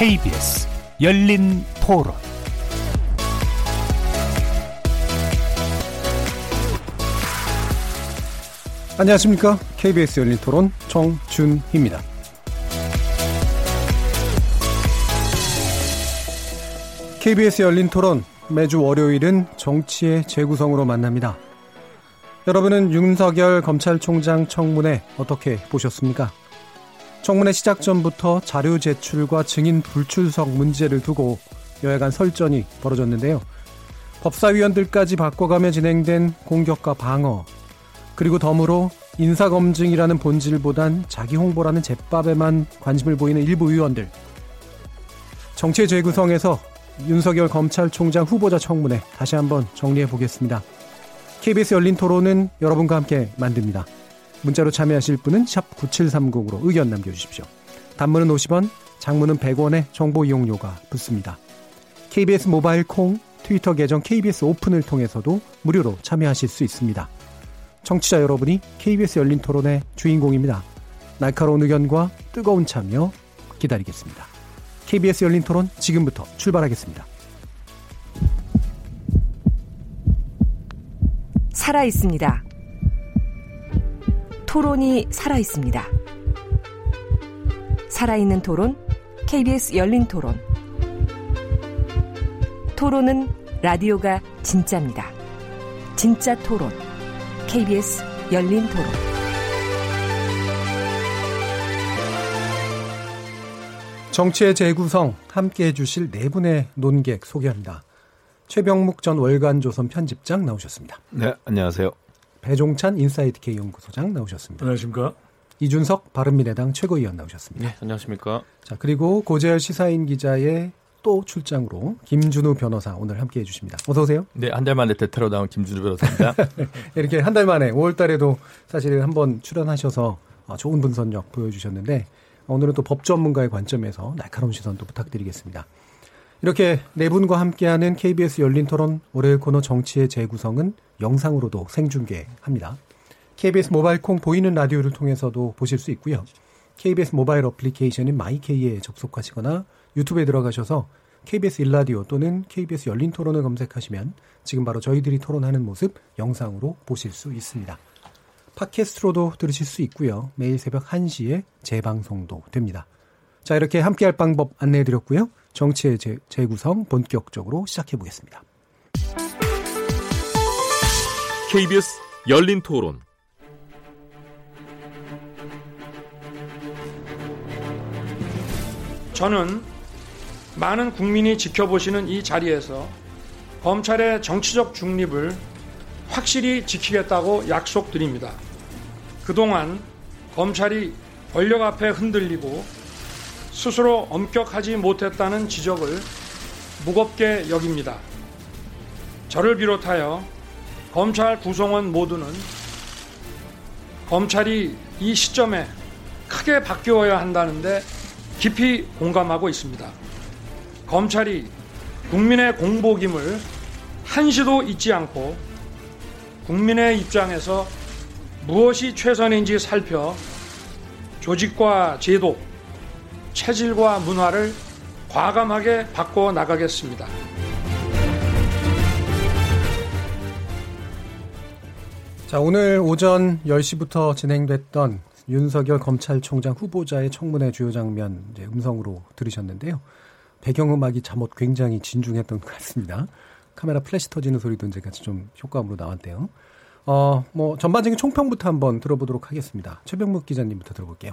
KBS 열린토론. 안녕하십니까. KBS 열린토론 정준희입니다. KBS 열린토론, 매주 월요일은 정치의 재구성으로 만납니다. 여러분은 윤석열 검찰총장 청문회 어떻게 보셨습니까? 청문회 시작 전부터 자료 제출과 증인 불출석 문제를 두고 여야간 설전이 벌어졌는데요. 법사위원들까지 바꿔가며 진행된 공격과 방어, 그리고 덤으로 인사검증이라는 본질보단 자기 홍보라는 제밥에만 관심을 보이는 일부 의원들. 정치의 재구성에서 윤석열 검찰총장 후보자 청문회 다시 한번 정리해 보겠습니다. KBS 열린 토론은 여러분과 함께 만듭니다. 문자로 참여하실 분은 샵 9730으로 의견 남겨주십시오. 단문은 50원, 장문은 100원의 정보 이용료가 붙습니다. KBS 모바일콩, 트위터 계정 KBS 오픈을 통해서도 무료로 참여하실 수 있습니다. 청취자 여러분이 KBS 열린 토론의 주인공입니다. 날카로운 의견과 뜨거운 참여 기다리겠습니다. KBS 열린 토론 지금부터 출발하겠습니다. 살아있습니다. 토론이 살아있습니다. 살아있는 토론, KBS 열린 토론. 토론은 라디오가 진짜입니다. 진짜 토론, KBS 열린 토론. 정치의 재구성, 함께해 주실 네 분의 논객 소개합니다. 최병묵 전 월간조선 편집장 나오셨습니다. 네, 안녕하세요. 배종찬 인사이트K 연구소장 나오셨습니다. 안녕하십니까. 이준석 바른미래당 최고위원 나오셨습니다. 네, 안녕하십니까. 자, 그리고 고재열 시사인 기자의 또 출장으로 김준우 변호사 오늘 함께해 주십니다. 어서 오세요. 네, 한 달 만에 대타로 나온 김준우 변호사입니다. 이렇게 한 달 만에 5월 달에도 사실 한번 출연하셔서 좋은 분석력 보여주셨는데, 오늘은 또 법 전문가의 관점에서 날카로운 시선도 부탁드리겠습니다. 이렇게 네 분과 함께하는 KBS 열린토론 월요일 코너 정치의 재구성은 영상으로도 생중계합니다. KBS 모바일콩 보이는 라디오를 통해서도 보실 수 있고요. KBS 모바일 어플리케이션인 마이K에 접속하시거나 유튜브에 들어가셔서 KBS 일라디오 또는 KBS 열린토론을 검색하시면 지금 바로 저희들이 토론하는 모습 영상으로 보실 수 있습니다. 팟캐스트로도 들으실 수 있고요. 매일 새벽 1시에 재방송도 됩니다. 자, 이렇게 함께할 방법 안내해드렸고요. 정치의 재구성 본격적으로 시작해보겠습니다. KBS 열린토론. 저는 많은 국민이 지켜보시는 이 자리에서 검찰의 정치적 중립을 확실히 지키겠다고 약속드립니다. 그동안 검찰이 권력 앞에 흔들리고 스스로 엄격하지 못했다는 지적을 무겁게 여깁니다. 저를 비롯하여 검찰 구성원 모두는 검찰이 이 시점에 크게 바뀌어야 한다는데 깊이 공감하고 있습니다. 검찰이 국민의 공복임을 한시도 잊지 않고 국민의 입장에서 무엇이 최선인지 살펴 조직과 제도, 체질과 문화를 과감하게 바꿔 나가겠습니다. 자, 오늘 오전 10시부터 진행됐던 윤석열 검찰총장 후보자의 청문회 주요 장면 이제 음성으로 들으셨는데요. 배경음악이 잠옷 굉장히 진중했던 것 같습니다. 카메라 플래시 터지는 소리도 이제 같이 좀 효과음으로 나왔대요. 전반적인 총평부터 한번 들어보도록 하겠습니다. 최병묵 기자님부터 들어볼게요.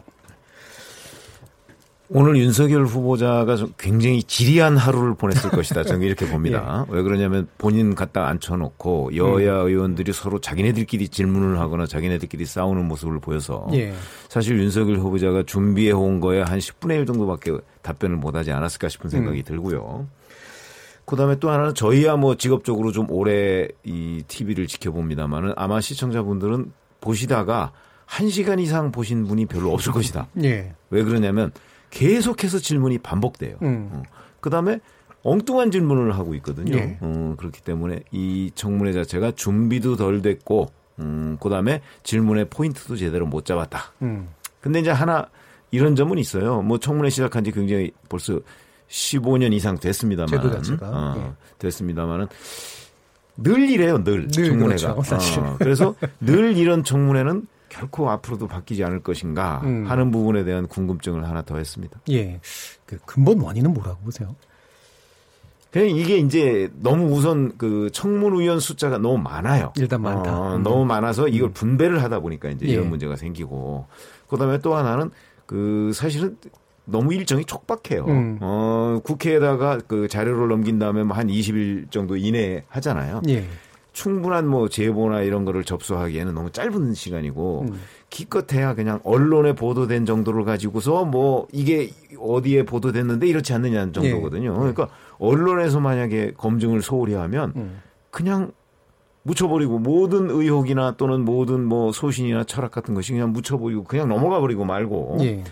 오늘 윤석열 후보자가 굉장히 지리한 하루를 보냈을 것이다. 저는 이렇게 봅니다. 예. 왜 그러냐면 본인 갖다 앉혀놓고 여야 의원들이 서로 자기네들끼리 질문을 하거나 자기네들끼리 싸우는 모습을 보여서 사실 윤석열 후보자가 준비해온 거에 한 10분의 1 정도밖에 답변을 못하지 않았을까 싶은 생각이 들고요. 그다음에 또 하나는 저희야 뭐 직업적으로 좀 오래 이 TV를 지켜봅니다마는 아마 시청자분들은 보시다가 1시간 이상 보신 분이 별로 없을 것이다. 예. 왜 그러냐면 계속해서 질문이 반복돼요. 그다음에 엉뚱한 질문을 하고 있거든요. 예. 그렇기 때문에 이 청문회 자체가 준비도 덜 됐고 그다음에 질문의 포인트도 제대로 못 잡았다. 근데 이제 하나 이런 점은 있어요. 뭐 청문회 시작한 지 굉장히 벌써 15년 이상 됐습니다만. 제도 자체가. 예. 됐습니다만은. 늘 이래요, 늘 청문회가. 그렇죠, 그래서 늘 이런 청문회는 결코 앞으로도 바뀌지 않을 것인가 하는 부분에 대한 궁금증을 하나 더 했습니다. 예, 그 근본 원인은 뭐라고 보세요? 그냥 이게 이제 너무 우선 그 청문위원 숫자가 너무 많아요. 일단 많다. 너무 많아서 이걸 분배를 하다 보니까 이제 예. 이런 문제가 생기고, 그다음에 또 하나는 그 사실은. 너무 일정이 촉박해요. 국회에다가 그 자료를 넘긴 다음에 뭐 한 20일 정도 이내에 하잖아요. 예. 충분한 뭐 제보나 이런 거를 접수하기에는 너무 짧은 시간이고 기껏해야 그냥 언론에 보도된 정도를 가지고서 뭐 이게 어디에 보도됐는데 이렇지 않느냐는 정도거든요. 예. 그러니까 언론에서 만약에 검증을 소홀히 하면 그냥 묻혀버리고 모든 의혹이나 또는 모든 뭐 소신이나 철학 같은 것이 그냥 묻혀버리고 그냥 넘어가 버리고 말고. 예.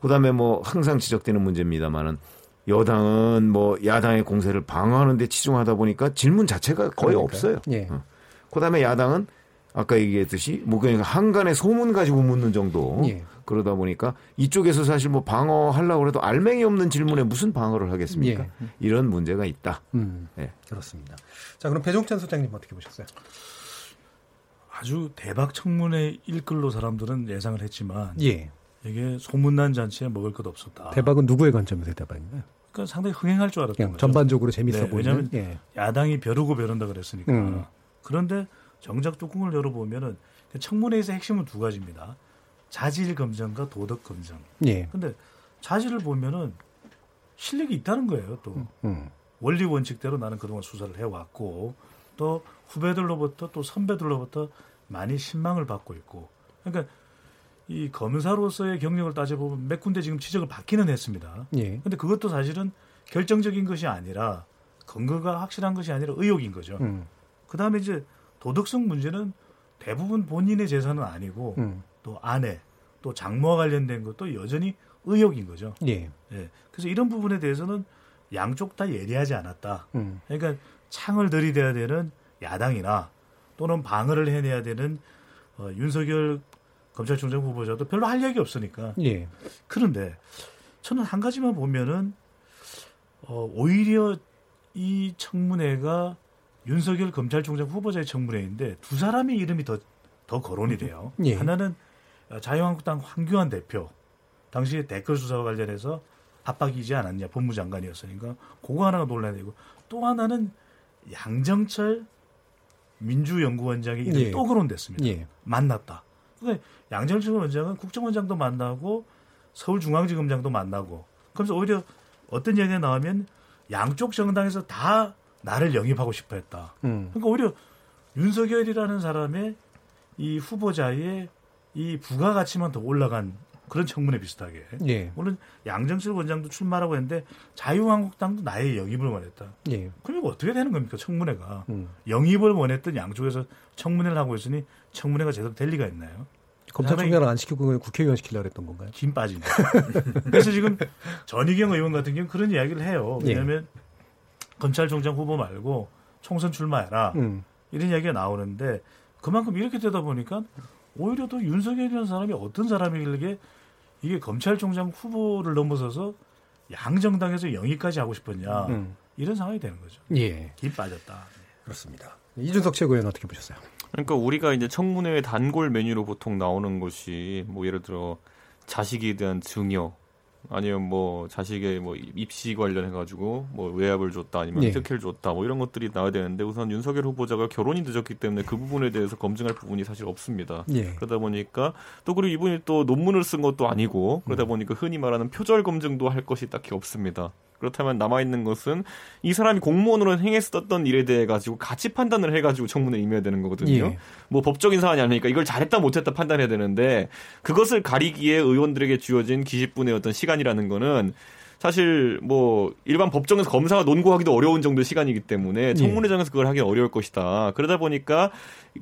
그다음에 뭐 항상 지적되는 문제입니다만은 여당은 뭐 야당의 공세를 방어하는 데 치중하다 보니까 질문 자체가 거의 그러니까요. 없어요. 예. 그다음에 야당은 아까 얘기했듯이 뭐 그냥 한간의 소문 가지고 묻는 정도. 예. 그러다 보니까 이쪽에서 사실 뭐 방어하려고 해도 알맹이 없는 질문에 무슨 방어를 하겠습니까? 예. 이런 문제가 있다. 예. 그렇습니다. 자, 그럼 배종찬 소장님 어떻게 보셨어요? 아주 대박 청문회 일끌로 사람들은 예상을 했지만 예. 이게 소문난 잔치에 먹을 것 없었다. 대박은 누구의 관점에서 대박인가요? 그러니까 상당히 흥행할 줄 알았던 거죠. 전반적으로 재밌어 네, 보이는. 예. 야당이 벼르고 벼른다 그랬으니까. 그런데 정작 뚜껑을 열어보면은 청문회에서 핵심은 두 가지입니다. 자질 검증과 도덕 검증. 예. 그런데 자질을 보면은 실력이 있다는 거예요. 또 원리 원칙대로 나는 그동안 수사를 해왔고 또 후배들로부터 또 선배들로부터 많이 신망을 받고 있고. 그러니까. 이 검사로서의 경력을 따져보면 몇 군데 지금 지적을 받기는 했습니다. 그런데 예. 그것도 사실은 결정적인 것이 아니라 근거가 확실한 것이 아니라 의혹인 거죠. 그다음에 이제 도덕성 문제는 대부분 본인의 재산은 아니고 또 아내, 또 장모와 관련된 것도 여전히 의혹인 거죠. 예. 예. 그래서 이런 부분에 대해서는 양쪽 다 예리하지 않았다. 그러니까 창을 들이대야 되는 야당이나 또는 방어를 해내야 되는 윤석열 검찰총장 후보자도 별로 할 얘기 없으니까. 예. 그런데 저는 한 가지만 보면은 오히려 이 청문회가 윤석열 검찰총장 후보자의 청문회인데 두 사람의 이름이 더 거론이 돼요. 예. 하나는 자유한국당 황교안 대표 당시 댓글 수사와 관련해서 압박이지 않았냐 법무장관이었으니까 그거 하나가 논란이고 또 하나는 양정철 민주연구원장의 이름이 예. 또 거론됐습니다. 예. 만났다. 양정철 원장은 국정원장도 만나고 서울중앙지검장도 만나고 그러면서 오히려 어떤 얘기가 나오면 양쪽 정당에서 다 나를 영입하고 싶어 했다. 그러니까 오히려 윤석열이라는 사람의 이 후보자의 이 부가가치만 더 올라간 그런 청문회 비슷하게. 예. 물론 양정철 원장도 출마라고 했는데 자유한국당도 나의 영입을 원했다. 예. 그러면 어떻게 되는 겁니까 청문회가. 영입을 원했던 양쪽에서 청문회를 하고 있으니 청문회가 제대로 될 리가 있나요? 검찰총장을 안 시키고 국회의원 시키려고 했던 건가요? 김 빠진. 그래서 지금 전희경 의원 같은 경우는 그런 이야기를 해요. 왜냐하면 예. 검찰총장 후보 말고 총선 출마해라. 이런 이야기가 나오는데 그만큼 이렇게 되다 보니까 오히려 또 윤석열이라는 사람이 어떤 사람이길래 이게 검찰총장 후보를 넘어서서 양정당에서 영위까지 하고 싶었냐. 이런 상황이 되는 거죠. 예. 김 빠졌다. 그렇습니다. 이준석 최고위원 어떻게 보셨어요? 그러니까 우리가 이제 청문회의 단골 메뉴로 보통 나오는 것이 뭐 예를 들어 자식에 대한 증여 아니면 뭐 자식의 뭐 입시 관련해가지고 뭐 외압을 줬다 아니면 예. 특혜를 줬다 뭐 이런 것들이 나와야 되는데 우선 윤석열 후보자가 결혼이 늦었기 때문에 그 부분에 대해서 검증할 부분이 사실 없습니다. 예. 그러다 보니까 또 그리고 이분이 또 논문을 쓴 것도 아니고 그러다 보니까 흔히 말하는 표절 검증도 할 것이 딱히 없습니다. 그렇다면 남아있는 것은 이 사람이 공무원으로 행했었던 일에 대해 가지고 같이 판단을 해가지고 청문회에 임해야 되는 거거든요. 예. 뭐 법적인 사안이 아니니까 이걸 잘했다 못했다 판단해야 되는데 그것을 가리기에 의원들에게 주어진 90분의 어떤 시간이라는 거는 사실 뭐 일반 법정에서 검사가 논고하기도 어려운 정도의 시간이기 때문에 청문회장에서 그걸 하기 어려울 것이다. 그러다 보니까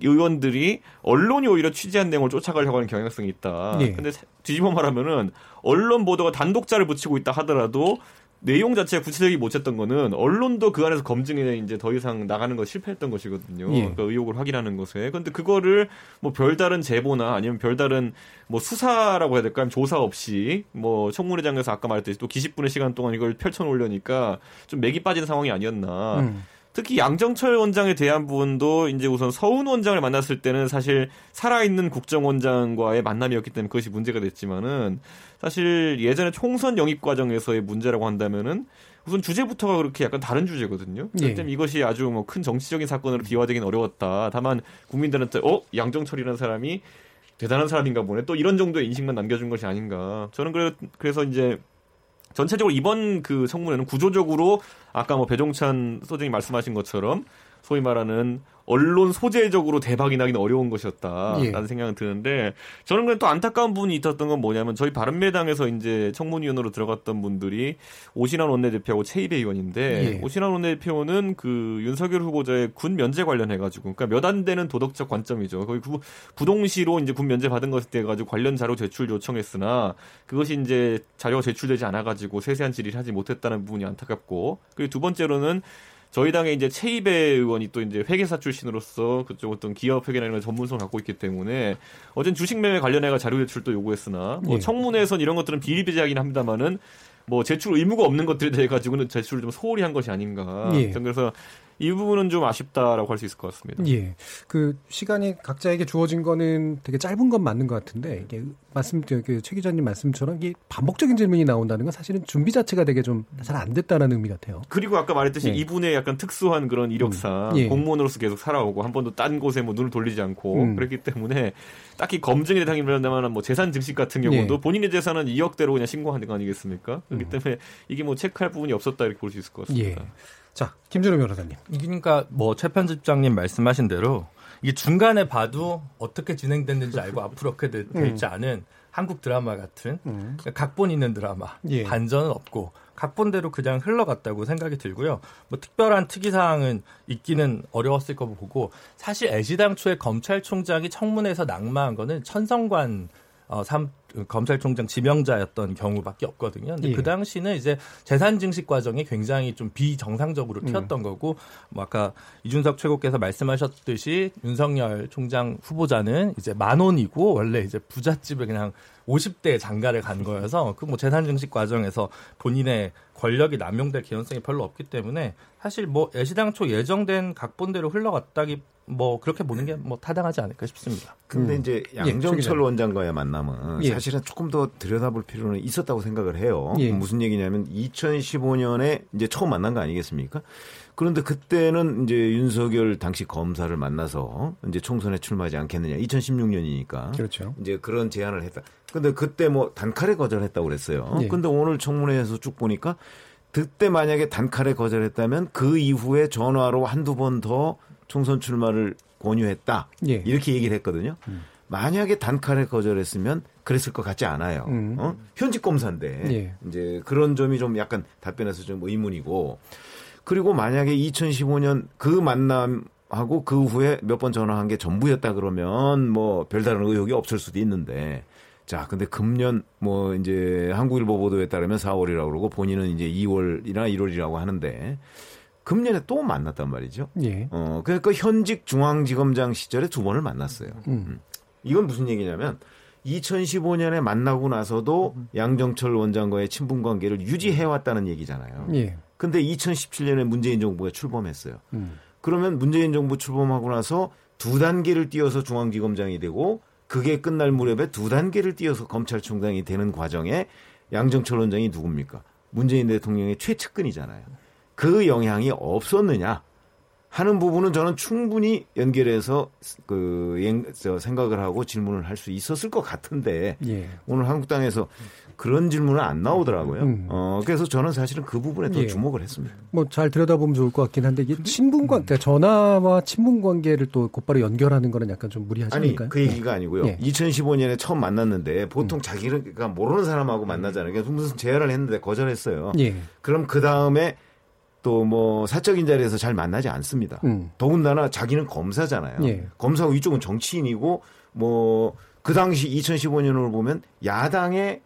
의원들이 언론이 오히려 취재한 내용을 쫓아가려고 하는 경향성이 있다. 그런데 뒤집어 말하면은 언론 보도가 단독자를 붙이고 있다 하더라도 내용 자체가 구체적이 못했던 거는 언론도 그 안에서 검증에 이제 더 이상 나가는 거 실패했던 것이거든요. 예. 그러니까 의혹을 확인하는 것에. 그런데 그거를 뭐 별다른 제보나 아니면 별다른 뭐 수사라고 해야 될까? 조사 없이 뭐 청문회장에서 아까 말했듯이 또 기십분의 시간 동안 이걸 펼쳐놓으려니까 좀 맥이 빠진 상황이 아니었나. 특히 양정철 원장에 대한 부분도 이제 우선 서훈 원장을 만났을 때는 사실 살아있는 국정원장과의 만남이었기 때문에 그것이 문제가 됐지만은 사실 예전에 총선 영입 과정에서의 문제라고 한다면은 우선 주제부터가 그렇게 약간 다른 주제거든요. 예. 때문에 이것이 아주 뭐 큰 정치적인 사건으로 비화되긴 어려웠다. 다만 국민들한테 양정철이라는 사람이 대단한 사람인가 보네. 또 이런 정도의 인식만 남겨준 것이 아닌가. 저는 그래서 이제 전체적으로 이번 그 청문회는 구조적으로 아까 뭐 배종찬 소장이 말씀하신 것처럼 소위 말하는 언론 소재적으로 대박이 나긴 어려운 것이었다라는 예. 생각은 드는데 저는 그냥 또 안타까운 부분이 있었던 건 뭐냐면 저희 바른미래당에서 이제 청문위원으로 들어갔던 분들이 오신환 원내대표하고 최의배 의원인데 예. 오신환 원내대표는 그 윤석열 후보자의 군 면제 관련해가지고 그러니까 몇 안 되는 도덕적 관점이죠. 거의 부동시로 이제 군 면제 받은 것에 대해 가지고 관련 자료 제출 요청했으나 그것이 이제 자료가 제출되지 않아가지고 세세한 질의를 하지 못했다는 부분이 안타깝고 그리고 두 번째로는 저희 당의 이제 최의배 의원이 또 이제 회계사 출신으로서 그쪽 어떤 기업 회계나 이런 전문성을 갖고 있기 때문에 어젠 주식 매매 관련해가 자료 제출도 요구했으나 뭐 청문회에선 이런 것들은 비일비재하긴 합니다만은 뭐 제출 의무가 없는 것들에 대해 가지고는 제출을 좀 소홀히 한 것이 아닌가. 예. 그래서 이 부분은 좀 아쉽다라고 할 수 있을 것 같습니다. 예. 그 시간이 각자에게 주어진 거는 되게 짧은 건 맞는 것 같은데 이게 최 기자님 말씀처럼 이게 반복적인 질문이 나온다는 건 사실은 준비 자체가 되게 좀 잘 안 됐다라는 의미 같아요. 그리고 아까 말했듯이 예. 이분의 약간 특수한 그런 이력상 예. 공무원으로서 계속 살아오고 한 번도 딴 곳에 뭐 눈을 돌리지 않고 그랬기 때문에 딱히 검증에 해당이라면 뭐 재산 증식 같은 경우도 예. 본인의 재산은 2억대로 그냥 신고하는 거 아니겠습니까? 그렇기 때문에 이게 뭐 체크할 부분이 없었다 이렇게 볼 수 있을 것 같습니다. 예. 자, 김준우 변호사님. 그러니까 뭐 최 편집장님 말씀하신 대로 이게 중간에 봐도 어떻게 진행됐는지 알고 앞으로 어떻게 될지 아는 한국 드라마 같은 그러니까 각본 있는 드라마. 예. 반전은 없고 각본대로 그냥 흘러갔다고 생각이 들고요. 뭐 특별한 특이사항은 있기는 어려웠을 거 보고 사실 애시당초에 검찰총장이 청문회에서 낙마한 거는 천성관 검찰총장 지명자였던 경우밖에 없거든요. 근데 예. 그 당시는 이제 재산 증식 과정이 굉장히 좀 비정상적으로 튀었던 거고, 뭐 아까 이준석 최고께서 말씀하셨듯이 윤석열 총장 후보자는 이제 10,000원이고 원래 이제 부잣집에 그냥 50대에 장가를 간 거여서 그 뭐 재산 증식 과정에서 본인의 권력이 남용될 개연성이 별로 없기 때문에 사실 뭐 애시당초 예정된 각본대로 흘러갔다기. 뭐 그렇게 보는 게 뭐 타당하지 않을까 싶습니다. 근데 이제 양정철 원장과의 만남은 예. 사실은 조금 더 들여다볼 필요는 있었다고 생각을 해요. 예. 무슨 얘기냐면 2015년에 이제 처음 만난 거 아니겠습니까? 그런데 그때는 이제 윤석열 당시 검사를 만나서 이제 총선에 출마하지 않겠느냐. 2016년이니까. 그렇죠. 이제 그런 제안을 했다. 근데 그때 뭐 단칼에 거절했다고 그랬어요. 예. 근데 오늘 청문회에서 쭉 보니까 그때 만약에 단칼에 거절했다면 그 이후에 전화로 한두 번 더 총선 출마를 권유했다. 예. 이렇게 얘기를 했거든요. 만약에 단칼에 거절했으면 그랬을 것 같지 않아요. 어? 현직 검사인데 예. 이제 그런 점이 좀 약간 답변에서 좀 의문이고 그리고 만약에 2015년 그 만남하고 그 후에 몇 번 전화한 게 전부였다 그러면 뭐 별다른 의혹이 없을 수도 있는데 자, 근데 금년 뭐 이제 한국일보 보도에 따르면 4월이라고 그러고 본인은 이제 2월이나 1월이라고 하는데 금년에 또 만났단 말이죠. 예. 그러니까 현직 중앙지검장 시절에 두 번을 만났어요. 이건 무슨 얘기냐면 2015년에 만나고 나서도 양정철 원장과의 친분 관계를 유지해왔다는 얘기잖아요. 예. 근데 2017년에 문재인 정부가 출범했어요. 그러면 문재인 정부 출범하고 나서 두 단계를 뛰어서 중앙지검장이 되고 그게 끝날 무렵에 두 단계를 뛰어서 검찰총장이 되는 과정에 양정철 원장이 누굽니까? 문재인 대통령의 최측근이잖아요. 그 영향이 없었느냐 하는 부분은 저는 충분히 연결해서 생각을 하고 질문을 할 수 있었을 것 같은데 예. 오늘 한국당에서 그런 질문은 안 나오더라고요. 그래서 저는 사실은 그 부분에 더 예. 주목을 했습니다. 뭐 잘 들여다보면 좋을 것 같긴 한데 이게 친분관계, 전화와 친분관계를 또 곧바로 연결하는 거는 약간 좀 무리하지 않을까요? 아니, 그 얘기가 아니고요. 예. 2015년에 처음 만났는데 보통 자기가 모르는 사람하고 만나잖아요. 그러니까 무슨 제안을 했는데 거절했어요. 예. 그럼 그 다음에 또 뭐 사적인 자리에서 잘 만나지 않습니다. 더군다나 자기는 검사잖아요. 예. 검사고 이쪽은 정치인이고 뭐 그 당시 2015년으로 보면 야당의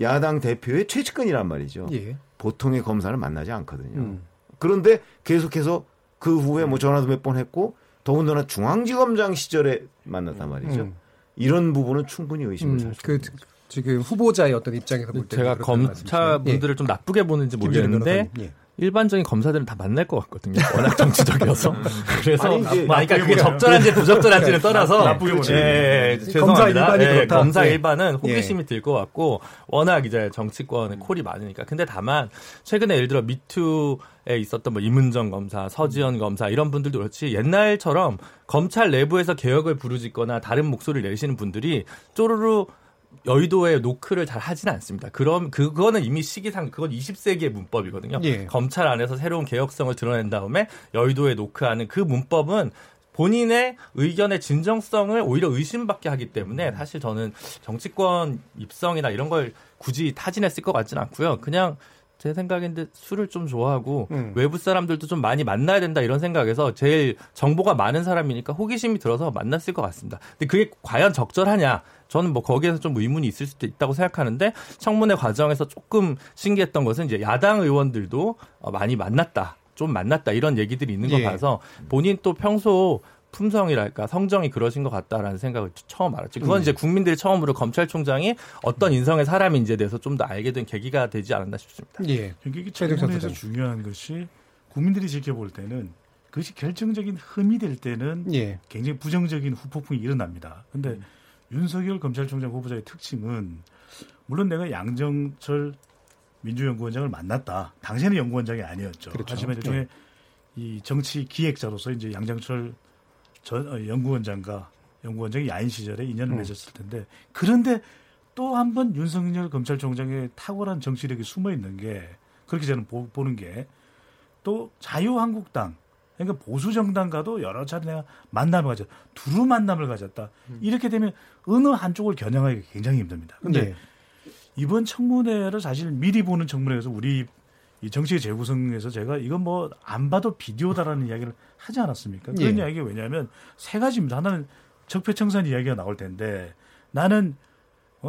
야당 대표의 최측근이란 말이죠. 예. 보통의 검사를 만나지 않거든요. 그런데 계속해서 그 후에 뭐 전화도 몇 번 했고 더군다나 중앙지검장 시절에 만났단 말이죠. 이런 부분은 충분히 의심을 살 수 있습니다. 지금 후보자의 어떤 입장에서 볼 때 제가 검사분들을 좀 나쁘게 보는지 모르겠는데 예. 일반적인 검사들은 다 만날 것 같거든요. 워낙 정치적이어서. 그래서 그러니까 그게 적절한지 부적절한지는 떠나서 나쁘게 보는 예, 검사 일반이 예, 그렇다. 검사 일반은 호기심이 들 것 같고 워낙 이제 정치권의 콜이 많으니까. 근데 다만 최근에 예를 들어 미투에 있었던 뭐 임은정 검사, 서지현 검사 이런 분들도 그렇지 옛날처럼 검찰 내부에서 개혁을 부르짖거나 다른 목소리를 내시는 분들이 쪼르르 여의도에 노크를 잘 하진 않습니다. 그럼 그거는 이미 시기상 그건 20세기의 문법이거든요. 예. 검찰 안에서 새로운 개혁성을 드러낸 다음에 여의도에 노크하는 그 문법은 본인의 의견의 진정성을 오히려 의심받게 하기 때문에 사실 저는 정치권 입성이나 이런 걸 굳이 타진했을 것 같지는 않고요. 그냥 제 생각인데 술을 좀 좋아하고 외부 사람들도 좀 많이 만나야 된다 이런 생각에서 제일 정보가 많은 사람이니까 호기심이 들어서 만났을 것 같습니다. 근데 그게 과연 적절하냐? 저는 뭐 거기에서 좀 의문이 있을 수도 있다고 생각하는데 청문회 과정에서 조금 신기했던 것은 이제 야당 의원들도 많이 만났다, 좀 만났다 이런 얘기들이 있는 거 봐서 본인 또 평소 품성이랄까 성정이 그러신 것 같다라는 생각을 처음 알았죠. 그건 이제 국민들이 처음으로 검찰총장이 어떤 인성의 사람인지에 대해서 좀 더 알게 된 계기가 되지 않았나 싶습니다. 예. 이게 청문회에서 중요한 것이 국민들이 지켜볼 때는 그것이 결정적인 흠이 될 때는 예. 굉장히 부정적인 후폭풍이 일어납니다. 그런데 윤석열 검찰총장 후보자의 특징은 물론 내가 양정철 민주연구원장을 만났다. 당시에는 연구원장이 아니었죠. 그렇죠. 하지만 일종의 이 정치 기획자로서 이제 양정철 연구원장과 연구원장이 야인 시절에 인연을 맺었을 텐데 그런데 또 한 번 윤석열 검찰총장의 탁월한 정치력이 숨어 있는 게 그렇게 저는 보는 게 또 자유한국당 그러니까 보수 정당과도 여러 차례 만남을 가졌다. 두루 만남을 가졌다. 이렇게 되면 어느 한쪽을 겨냥하기 굉장히 힘듭니다. 그런데 이번 청문회를 사실 미리 보는 청문회에서 우리 이 정치의 재구성에서 제가 이건 뭐 안 봐도 비디오다라는 이야기를 하지 않았습니까? 그런 이야기가 왜냐하면 세 가지입니다. 하나는 적폐청산 이야기가 나올 텐데 나는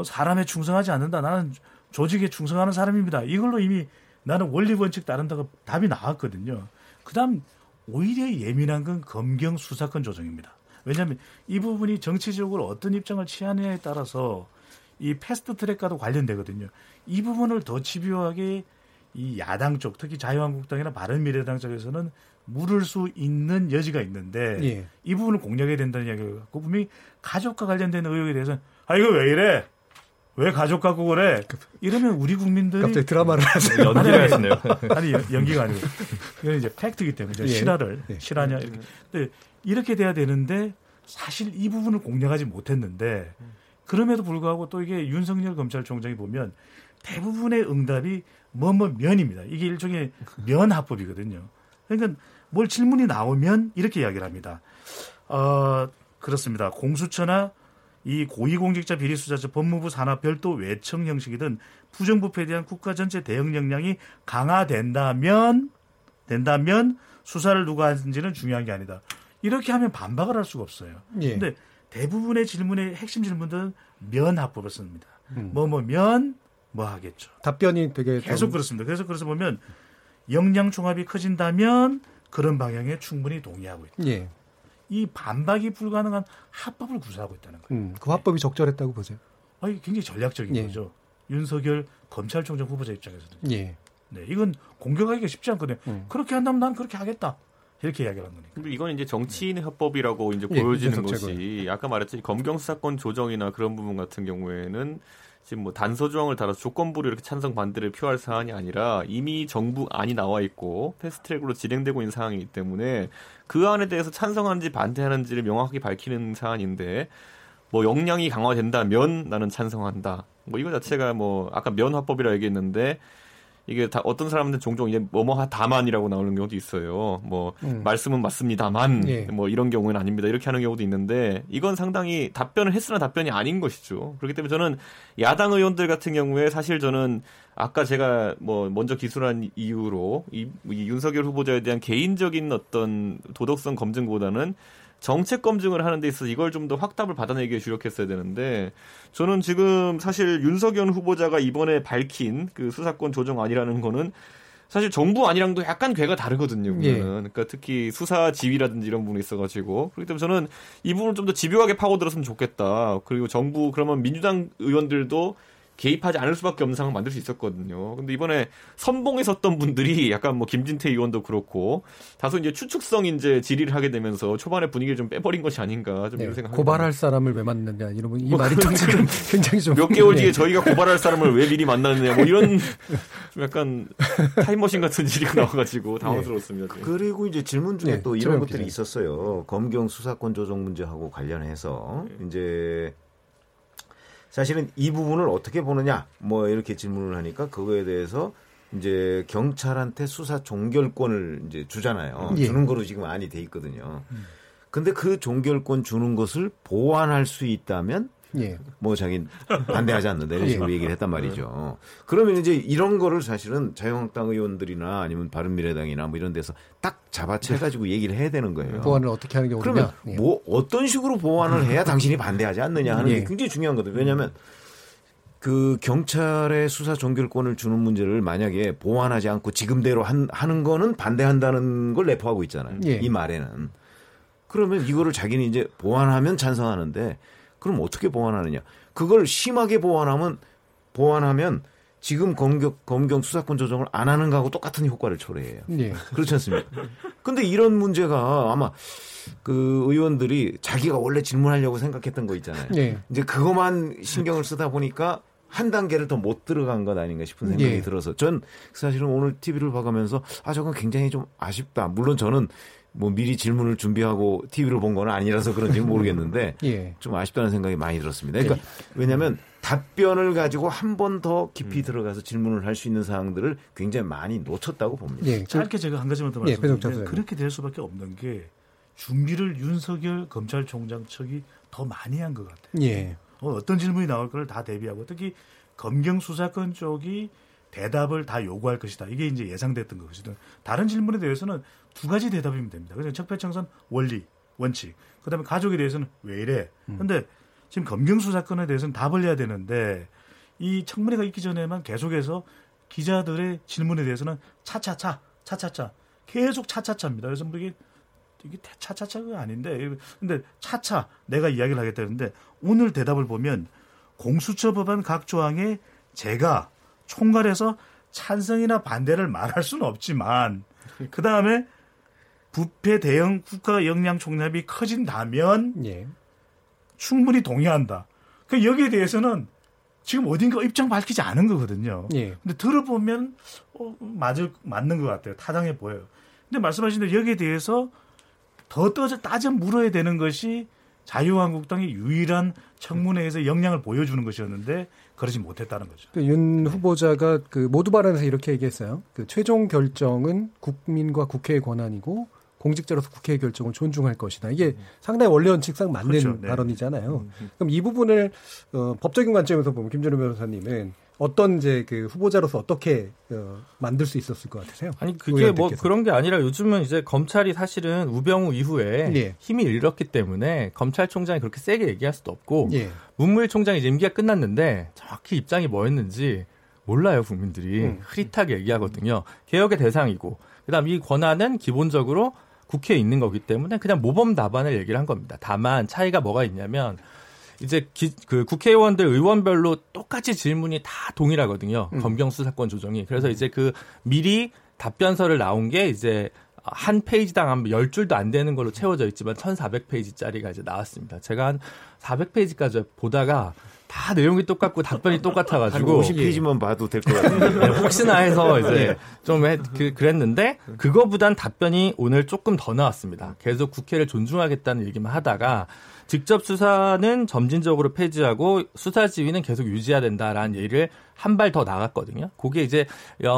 사람에 충성하지 않는다. 나는 조직에 충성하는 사람입니다. 이걸로 이미 나는 원리 원칙 따른다고 답이 나왔거든요. 그다음 오히려 예민한 건 검경 수사권 조정입니다. 왜냐하면 이 부분이 정치적으로 어떤 입장을 취하느냐에 따라서 이 패스트트랙과도 관련되거든요. 이 부분을 더 집요하게 이 야당 쪽, 특히 자유한국당이나 바른미래당 쪽에서는 물을 수 있는 여지가 있는데 예. 이 부분을 공략해야 된다는 이야기를 갖고 분명히 가족과 관련된 의혹에 대해서는 아 이거 왜 이래? 왜 가족 갖고 그래? 이러면 우리 국민들이 갑자기 드라마를 하세요. 연기를 하시네요. 아니 연기가 아니고 이건 이제 팩트이기 때문에 실화를 실화냐 이렇게. 근데 이렇게 돼야 되는데 사실 이 부분을 공략하지 못했는데 그럼에도 불구하고 또 이게 윤석열 검찰총장이 보면 대부분의 응답이 면입니다. 이게 일종의 면화법이거든요. 그러니까 뭘 질문이 나오면 이렇게 이야기를 합니다. 그렇습니다. 공수처나 이 고위공직자 비리수사처 법무부 산하 별도 외청 형식이든 부정부패에 대한 국가 전체 대응 역량이 강화된다면 수사를 누가 하는지는 중요한 게 아니다. 이렇게 하면 반박을 할 수가 없어요. 그런데 대부분의 질문의 핵심 질문들은 면화법을 씁니다. 뭐 하겠죠. 답변이 되게 계속 그렇습니다. 그래서 보면 역량 종합이 커진다면 그런 방향에 충분히 동의하고 있다. 예. 이 반박이 불가능한 합법을 구사하고 있다는 거예요. 그 합법이 적절했다고 보세요? 아니, 굉장히 전략적인 거죠. 윤석열 검찰총장 후보자 입장에서는. 예. 네, 이건 공격하기가 쉽지 않거든요. 그렇게 한다면 난 그렇게 하겠다. 이렇게 이야기를 한 거니까. 근데 이건 이제 정치인의 합법이라고 이제 보여지는 것이 아까 말했듯이 검경 수사권 조정이나 그런 부분 같은 경우에는 지금 뭐 단서 조항을 달아서 조건부로 이렇게 찬성 반대를 표할 사안이 아니라 이미 정부 안이 나와 있고 패스트트랙으로 진행되고 있는 사항이기 때문에 그 안에 대해서 찬성하는지 반대하는지를 명확히 밝히는 사안인데 뭐 역량이 강화된다면 나는 찬성한다. 뭐 이거 자체가 뭐 아까 면화법이라 얘기했는데 이게 다 어떤 사람들은 종종 이제 다만이라고 나오는 경우도 있어요. 뭐 말씀은 맞습니다만 뭐 이런 경우는 아닙니다. 이렇게 하는 경우도 있는데 이건 상당히 답변을 했으나 답변이 아닌 것이죠. 그렇기 때문에 저는 야당 의원들 같은 경우에 사실 저는 아까 제가 뭐 먼저 기술한 이유로 이 윤석열 후보자에 대한 개인적인 어떤 도덕성 검증보다는 정책 검증을 하는 데 있어서 이걸 좀 더 확답을 받아내기에 주력했어야 되는데, 저는 지금 사실 윤석열 후보자가 이번에 밝힌 그 수사권 조정안이라는 거는 사실 정부안이랑도 약간 궤가 다르거든요. 예. 그러니까 특히 수사 지휘라든지 이런 부분이 있어가지고, 그렇기 때문에 저는 이 부분을 좀 더 집요하게 파고들었으면 좋겠다. 그리고 정부, 그러면 민주당 의원들도 개입하지 않을 수밖에 없는 상황을 만들 수 있었거든요. 근데 이번에 선봉에 섰던 분들이 약간 뭐 김진태 의원도 그렇고 다소 이제 추측성 이제 질의를 하게 되면서 초반에 분위기를 좀 빼버린 것이 아닌가, 좀 네, 이런 생각. 고발할 사람을 왜 만났냐 이런 이 말이 지금 굉장히 좀 몇 개월 뒤에 저희가 고발할 사람을 왜 미리 만났느냐 뭐 이런 좀 약간 타임머신 같은 질의가 나와가지고 당황스러웠습니다. 네. 그리고 이제 질문 중에 네, 또 이런 것들이 있었어요. 검경 수사권 조정 문제하고 관련해서 네. 이제. 사실은 이 부분을 어떻게 보느냐, 뭐 이렇게 질문을 하니까 그거에 대해서 이제 경찰한테 수사 종결권을 이제 주잖아요. 예. 주는 거로 지금 안이 돼 있거든요. 근데 그 종결권 주는 것을 보완할 수 있다면, 예. 뭐 자기 반대하지 않는다 이런 식으로 예. 얘기를 했단 말이죠. 그러면 이제 이런 거를 사실은 자유한국당 의원들이나 아니면 바른미래당이나 뭐 이런 데서 딱 잡아채가지고 얘기를 해야 되는 거예요. 보완을 어떻게 하는 게 옳냐. 그러면 예. 뭐 어떤 식으로 보완을 해야 당신이 반대하지 않느냐 하는 게 굉장히 중요한 거죠. 왜냐하면 그 경찰의 수사 종결권을 주는 문제를 만약에 보완하지 않고 지금대로 하는 거는 반대한다는 걸 내포하고 있잖아요. 예. 이 말에는. 그러면 이거를 자기는 이제 보완하면 찬성하는데 그럼 어떻게 보완하느냐? 그걸 심하게 보완하면 지금 검경 수사권 조정을 안 하는 거하고 똑같은 효과를 초래해요. 네. 그렇지 않습니까? 근데 이런 문제가 아마 그 의원들이 자기가 원래 질문하려고 생각했던 거 있잖아요. 네. 이제 그것만 신경을 쓰다 보니까 한 단계를 더 못 들어간 것 아닌가 싶은 생각이 네. 들어서 전 사실은 오늘 TV를 봐가면서 아, 저건 굉장히 좀 아쉽다. 물론 저는 뭐 미리 질문을 준비하고 TV를 본 건 아니라서 그런지 모르겠는데 예. 좀 아쉽다는 생각이 많이 들었습니다. 그러니까 왜냐하면 답변을 가지고 한 번 더 깊이 들어가서 질문을 할 수 있는 사항들을 굉장히 많이 놓쳤다고 봅니다. 예. 짧게 제가 한 가지만 더 말씀드리면 그렇게 될 수밖에 없는 게 준비를 윤석열 검찰총장 측이 더 많이 한 것 같아요. 예. 어떤 질문이 나올 걸 다 대비하고 특히 검경 수사권 쪽이 대답을 다 요구할 것이다. 이게 이제 예상됐던 것이든 다른 질문에 대해서는 두 가지 대답이면 됩니다. 그래서 적폐청산 원리, 원칙. 그다음에 가족에 대해서는 왜 이래. 그런데 지금 검경수 사건에 대해서는 답을 해야 되는데 이 청문회가 있기 전에만 계속해서 기자들의 질문에 대해서는 차차차 계속 차차차입니다. 그래서 이게 차차차가 아닌데 근데 차차 내가 이야기를 하겠다는데 오늘 대답을 보면 공수처 법안 각 조항에 제가 총괄해서 찬성이나 반대를 말할 수는 없지만 그 다음에 부패 대응 국가 역량 총량이 커진다면 예. 충분히 동의한다. 그러니까 여기에 대해서는 지금 어딘가 입장 밝히지 않은 거거든요. 예. 근데 들어보면 맞는 것 같아요. 타당해 보여요. 근데 말씀하신 대로 여기에 대해서 더 따져 물어야 되는 것이 자유한국당의 유일한 청문회에서 역량을 보여주는 것이었는데 그러지 못했다는 거죠. 그 윤 후보자가 그 모두 발언에서 이렇게 얘기했어요. 그 최종 결정은 국민과 국회의 권한이고 공직자로서 국회의 결정을 존중할 것이다. 이게 상당히 원래 원칙상 맞는 그렇죠. 네. 발언이잖아요. 그럼 이 부분을 법적인 관점에서 보면 김준우 변호사님은 어떤 이제 그 후보자로서 어떻게 만들 수 있었을 것 같으세요? 아니 그게 뭐 그런 게 아니라 요즘은 이제 검찰이 사실은 우병우 이후에 예. 힘이 잃었기 때문에 검찰총장이 그렇게 세게 얘기할 수도 없고 예. 문무일총장이 이제 임기가 끝났는데 정확히 입장이 뭐였는지 몰라요. 국민들이 흐릿하게 얘기하거든요. 개혁의 대상이고 그다음 이 권한은 기본적으로 국회에 있는 거기 때문에 그냥 모범 답안을 얘기를 한 겁니다. 다만 차이가 뭐가 있냐면 이제 그 국회의원들 의원별로 똑같이 질문이 다 동일하거든요. 검경 수사권 조정이. 그래서 이제 그 미리 답변서를 나온 게 이제 한 페이지당 한 10줄도 안 되는 걸로 채워져 있지만 1,400페이지짜리가 이제 나왔습니다. 제가 한 400페이지까지 보다가 다 내용이 똑같고 답변이 똑같아가지고 50페이지만 봐도 될 것 같은데 혹시나 해서 이제 좀 그랬는데 그거보단 답변이 오늘 조금 더 나왔습니다. 계속 국회를 존중하겠다는 얘기만 하다가 직접 수사는 점진적으로 폐지하고 수사 지휘는 계속 유지해야 된다라는 얘기를 한 발 더 나갔거든요. 그게 이제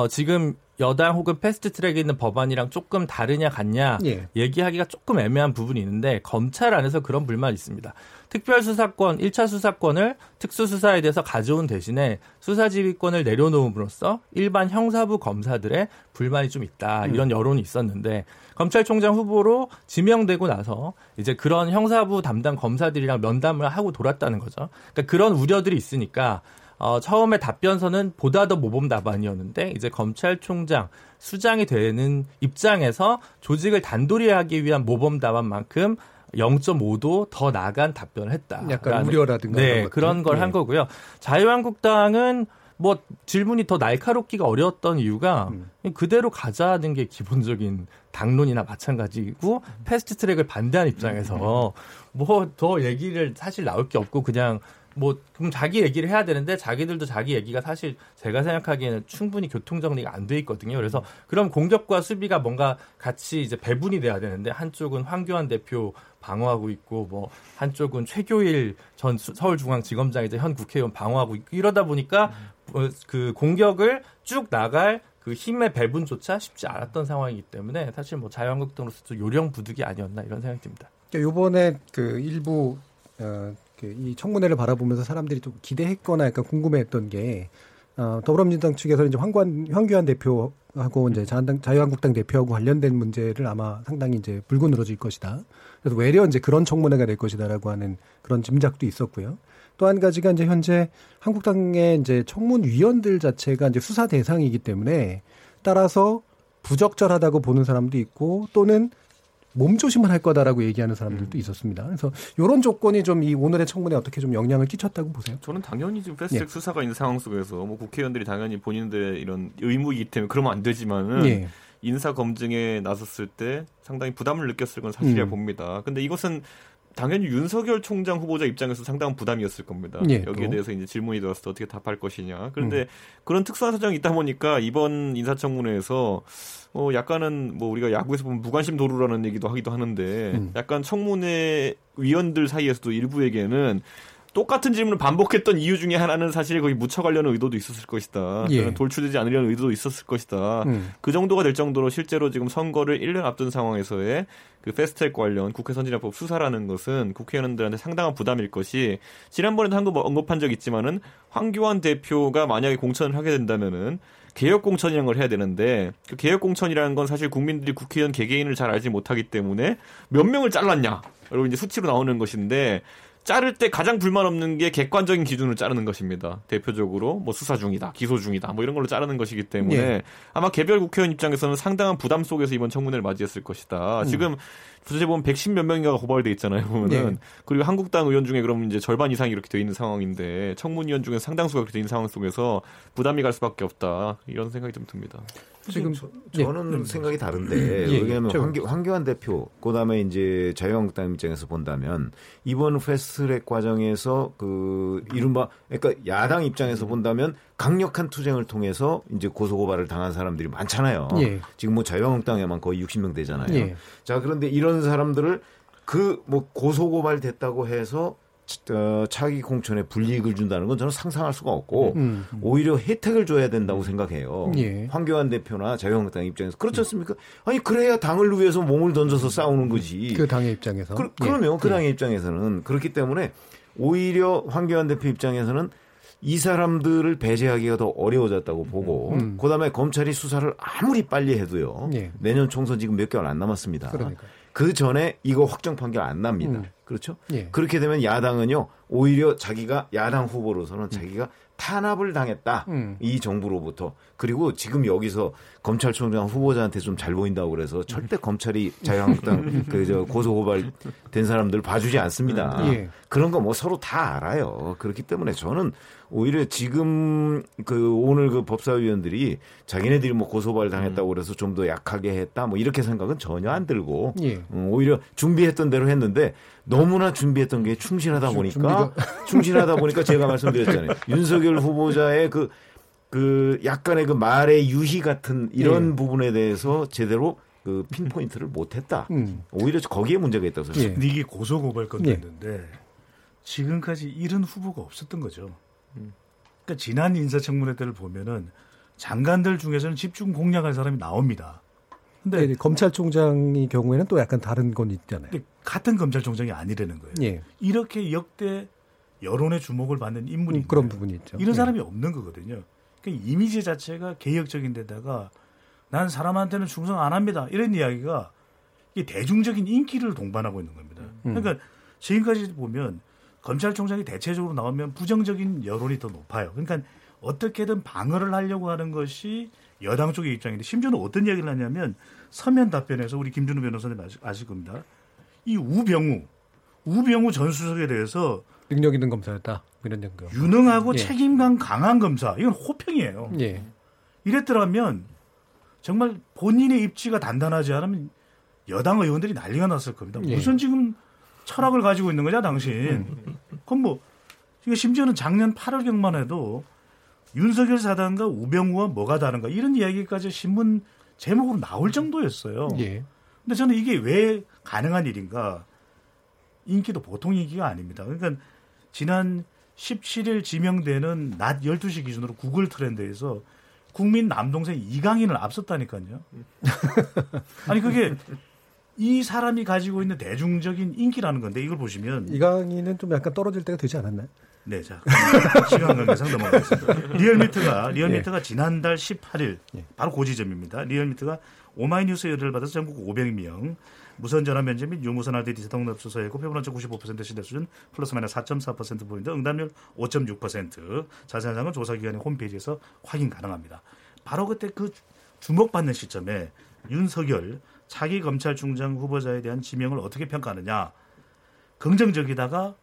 지금 여당 혹은 패스트트랙에 있는 법안이랑 조금 다르냐 같냐 예. 얘기하기가 조금 애매한 부분이 있는데 검찰 안에서 그런 불만이 있습니다. 특별수사권, 1차 수사권을 특수수사에 대해서 가져온 대신에 수사지휘권을 내려놓음으로써 일반 형사부 검사들의 불만이 좀 있다. 이런 여론이 있었는데 검찰총장 후보로 지명되고 나서 이제 그런 형사부 담당 검사들이랑 면담을 하고 돌았다는 거죠. 그러니까 그런 우려들이 있으니까 처음에 답변서는 보다 더 모범 답안이었는데 이제 검찰총장 수장이 되는 입장에서 조직을 단도리하기 위한 모범 답안만큼 0.5도 더 나간 답변을 했다. 약간 우려라든가. 네, 그런 걸 한 거고요. 자유한국당은 뭐 질문이 더 날카롭기가 어려웠던 이유가 그대로 가자는 게 기본적인 당론이나 마찬가지고 패스트트랙을 반대하는 입장에서 뭐 더 얘기를 사실 나올 게 없고 그냥 뭐 그럼 자기 얘기를 해야 되는데 자기들도 자기 얘기가 사실 제가 생각하기에는 충분히 교통정리가 안 돼 있거든요. 그래서 그럼 공격과 수비가 뭔가 같이 이제 배분이 돼야 되는데 한쪽은 황교안 대표 방어하고 있고 뭐 한쪽은 최교일 전 서울중앙지검장 이제 현 국회의원 방어하고 있고 이러다 보니까 그 공격을 쭉 나갈 그 힘의 배분조차 쉽지 않았던 상황이기 때문에 사실 뭐 자유한국당으로서도 요령부득이 아니었나 이런 생각이 듭니다. 이번에 그 일부 이 청문회를 바라보면서 사람들이 좀 기대했거나 약간 궁금해했던 게 더불어민주당 측에서 이제 황교안 대표하고 이제 자유한국당 대표하고 관련된 문제를 아마 상당히 이제 불고 늘어질 것이다. 그래서 외려 이제 그런 청문회가 될 것이다라고 하는 그런 짐작도 있었고요. 또 한 가지가 이제 현재 한국당의 이제 청문위원들 자체가 이제 수사 대상이기 때문에 따라서 부적절하다고 보는 사람도 있고 또는 몸조심을 할 거다라고 얘기하는 사람들도 있었습니다. 그래서 이런 조건이 좀 이 오늘의 청문회에 어떻게 좀 영향을 끼쳤다고 보세요? 저는 당연히 지금 패스트트랙 수사가 있는 상황 속에서 뭐 국회의원들이 당연히 본인들의 이런 의무이기 때문에 그러면 안 되지만은 인사 검증에 나섰을 때 상당히 부담을 느꼈을 건 사실이라 봅니다. 근데 이것은 당연히 윤석열 총장 후보자 입장에서 상당한 부담이었을 겁니다. 예, 여기에 대해서 이제 질문이 들어왔을 때 어떻게 답할 것이냐. 그런데 그런 특수한 사정이 있다 보니까 이번 인사청문회에서 약간은 뭐 우리가 야구에서 보면 무관심 도루라는 얘기도 하기도 하는데 약간 청문회 위원들 사이에서도 일부에게는 똑같은 질문을 반복했던 이유 중에 하나는 사실 거기 묻혀가려는 의도도 있었을 것이다. 예. 돌출되지 않으려는 의도도 있었을 것이다. 그 정도가 될 정도로 실제로 지금 선거를 1년 앞둔 상황에서의 그 패스트트랙 관련 국회 선진화법 수사라는 것은 국회의원들한테 상당한 부담일 것이 지난번에도 한번 언급한 적이 있지만은 황교안 대표가 만약에 공천을 하게 된다면은 개혁 공천이라는 걸 해야 되는데 그 개혁 공천이라는 건 사실 국민들이 국회의원 개개인을 잘 알지 못하기 때문에 몇 명을 잘랐냐 그리고 이제 수치로 나오는 것인데. 자를 때 가장 불만 없는 게 객관적인 기준으로 자르는 것입니다. 대표적으로 뭐 수사 중이다, 기소 중이다, 뭐 이런 걸로 자르는 것이기 때문에 아마 개별 국회의원 입장에서는 상당한 부담 속에서 이번 청문회를 맞이했을 것이다. 지금 도대체 보면 110몇 명인가가 고발돼 있잖아요. 보면은 그리고 한국당 의원 중에 그럼 이제 절반 이상이 이렇게 돼 있는 상황인데 청문위원 중에 상당수가 이렇게 돼 있는 상황 속에서 부담이 갈 수밖에 없다. 이런 생각이 좀 듭니다. 지금 저는 생각이 다른데 왜냐하면 황교안 대표 그다음에 이제 자유한국당 입장에서 본다면 이번 패스트트랙 과정에서 그 이른바 그러니까 야당 입장에서 본다면 강력한 투쟁을 통해서 이제 고소고발을 당한 사람들이 많잖아요. 지금 뭐 자유한국당에만 거의 60명 되잖아요. 자 그런데 이런 사람들을 그 뭐 고소고발 됐다고 해서 차기 공천에 불이익을 준다는 건 저는 상상할 수가 없고 오히려 혜택을 줘야 된다고 생각해요. 황교안 대표나 자유한국당 입장에서 그렇지 않습니까? 아니 그래야 당을 위해서 몸을 던져서 싸우는 거지. 그 당의 입장에서. 그러면 그 당의 입장에서는 그렇기 때문에 오히려 황교안 대표 입장에서는 이 사람들을 배제하기가 더 어려워졌다고 보고 그다음에 검찰이 수사를 아무리 빨리 해도요. 내년 총선 지금 몇 개월 안 남았습니다. 그러니까. 그 전에 이거 확정 판결 안 납니다. 그렇죠? 그렇게 되면 야당은요. 오히려 자기가 야당 후보로서는 자기가 탄압을 당했다. 이 정부로부터. 그리고 지금 여기서 검찰총장 후보자한테 좀 잘 보인다고 그래서 절대 검찰이 자유한국당 그저 고소고발 된 사람들 봐주지 않습니다. 그런 거 뭐 서로 다 알아요. 그렇기 때문에 저는 오히려 지금 그 오늘 그 법사위원들이 자기네들이 뭐 고소고발 당했다고 그래서 좀 더 약하게 했다. 뭐 이렇게 생각은 전혀 안 들고 오히려 준비했던 대로 했는데 너무나 준비했던 게 충실하다 보니까 제가 말씀드렸잖아요. 윤석열 후보자의 그 약간의 그 말의 유희 같은 이런 부분에 대해서 제대로 그 핀포인트를 못했다. 오히려 거기에 문제가 있다고 생각합니다. 이게 고소고발 건데였는데 지금까지 이런 후보가 없었던 거죠. 그러니까 지난 인사청문회 때를 보면은 장관들 중에서는 집중 공략할 사람이 나옵니다. 근데 검찰총장의 경우에는 또 약간 다른 건 있잖아요. 같은 검찰총장이 아니라는 거예요. 이렇게 역대 여론의 주목을 받는 인물이 그런 부분이 있죠. 이런 사람이 없는 거거든요. 그러니까 이미지 자체가 개혁적인 데다가 난 사람한테는 충성 안 합니다. 이런 이야기가 이게 대중적인 인기를 동반하고 있는 겁니다. 그러니까 지금까지 보면 검찰총장이 대체적으로 나오면 부정적인 여론이 더 높아요. 그러니까 어떻게든 방어를 하려고 하는 것이 여당 쪽의 입장인데 심지어는 어떤 이야기를 하냐면 서면 답변에서 우리 김준우 변호사님 아실 겁니다. 이 우병우 전 수석에 대해서 능력 있는 검사였다. 이런 얘기요. 유능하고 예. 책임감 강한 검사. 이건 호평이에요. 예. 이랬더라면 정말 본인의 입지가 단단하지 않으면 여당 의원들이 난리가 났을 겁니다. 예. 무슨 지금 철학을 가지고 있는 거냐 당신. 그럼 뭐 이거 심지어는 작년 8월경만 해도 윤석열 사단과 우병우와 뭐가 다른가 이런 이야기까지 신문 제목으로 나올 정도였어요. 예. 근데 저는 이게 왜 가능한 일인가. 인기도 보통 인기가 아닙니다. 그러니까 지난 17일 지명되는 낮 12시 기준으로 구글 트렌드에서 국민 남동생 이강인을 앞섰다니까요. 아니 그게 이 사람이 가지고 있는 대중적인 인기라는 건데 이걸 보시면 이강인은 좀 약간 떨어질 때가 되지 않았나요? 네, 자 시간 관계상 넘어가겠습니다. 리얼미터가 지난달 18일 바로 그 지점입니다. 리얼미터가 오마이뉴스 의뢰를 받아서 전국 500명 무선 전화 면접 및 유무선 RDD 세통납수서에 표본오차 95% 신뢰 수준 플러스 마이너스 4.4%포인트 응답률 5.6% 자세한 사항은 조사기관의 홈페이지에서 확인 가능합니다. 바로 그때 그 주목받는 시점에 윤석열 차기 검찰총장 후보자에 대한 지명을 어떻게 평가하느냐. 긍정적이다가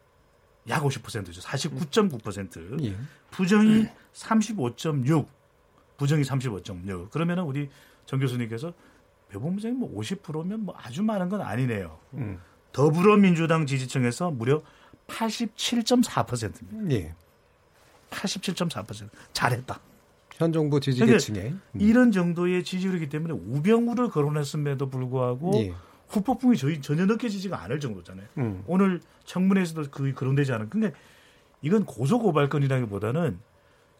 약 50%죠. 49.9%. 예. 부정이 35.6. 부정이 35.6. 그러면은 우리 정 교수님께서 배분부장이 뭐 50%면 뭐 아주 많은 건 아니네요. 더불어민주당 지지층에서 무려 87.4%입니다. 예. 87.4%. 잘했다. 현 정부 지지계층에. 이런 정도의 지지율이기 때문에 우병우를 거론했음에도 불구하고 예. 후폭풍이 전혀 느껴지지가 않을 정도잖아요. 오늘 청문회에서도 거의 거론되지 않은. 근데 이건 고소고발건이라기보다는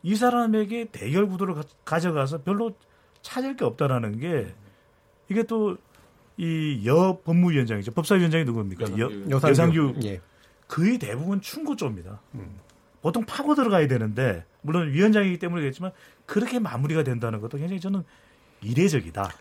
이 사람에게 대결 구도를 가져가서 별로 찾을 게 없다라는 게 이게 또 이 여 법무위원장이죠. 법사위원장이 누구입니까? 여상규. 예. 거의 대부분 충고조입니다. 보통 파고 들어가야 되는데 물론 위원장이기 때문이겠지만 그렇게 마무리가 된다는 것도 굉장히 저는 이례적이다.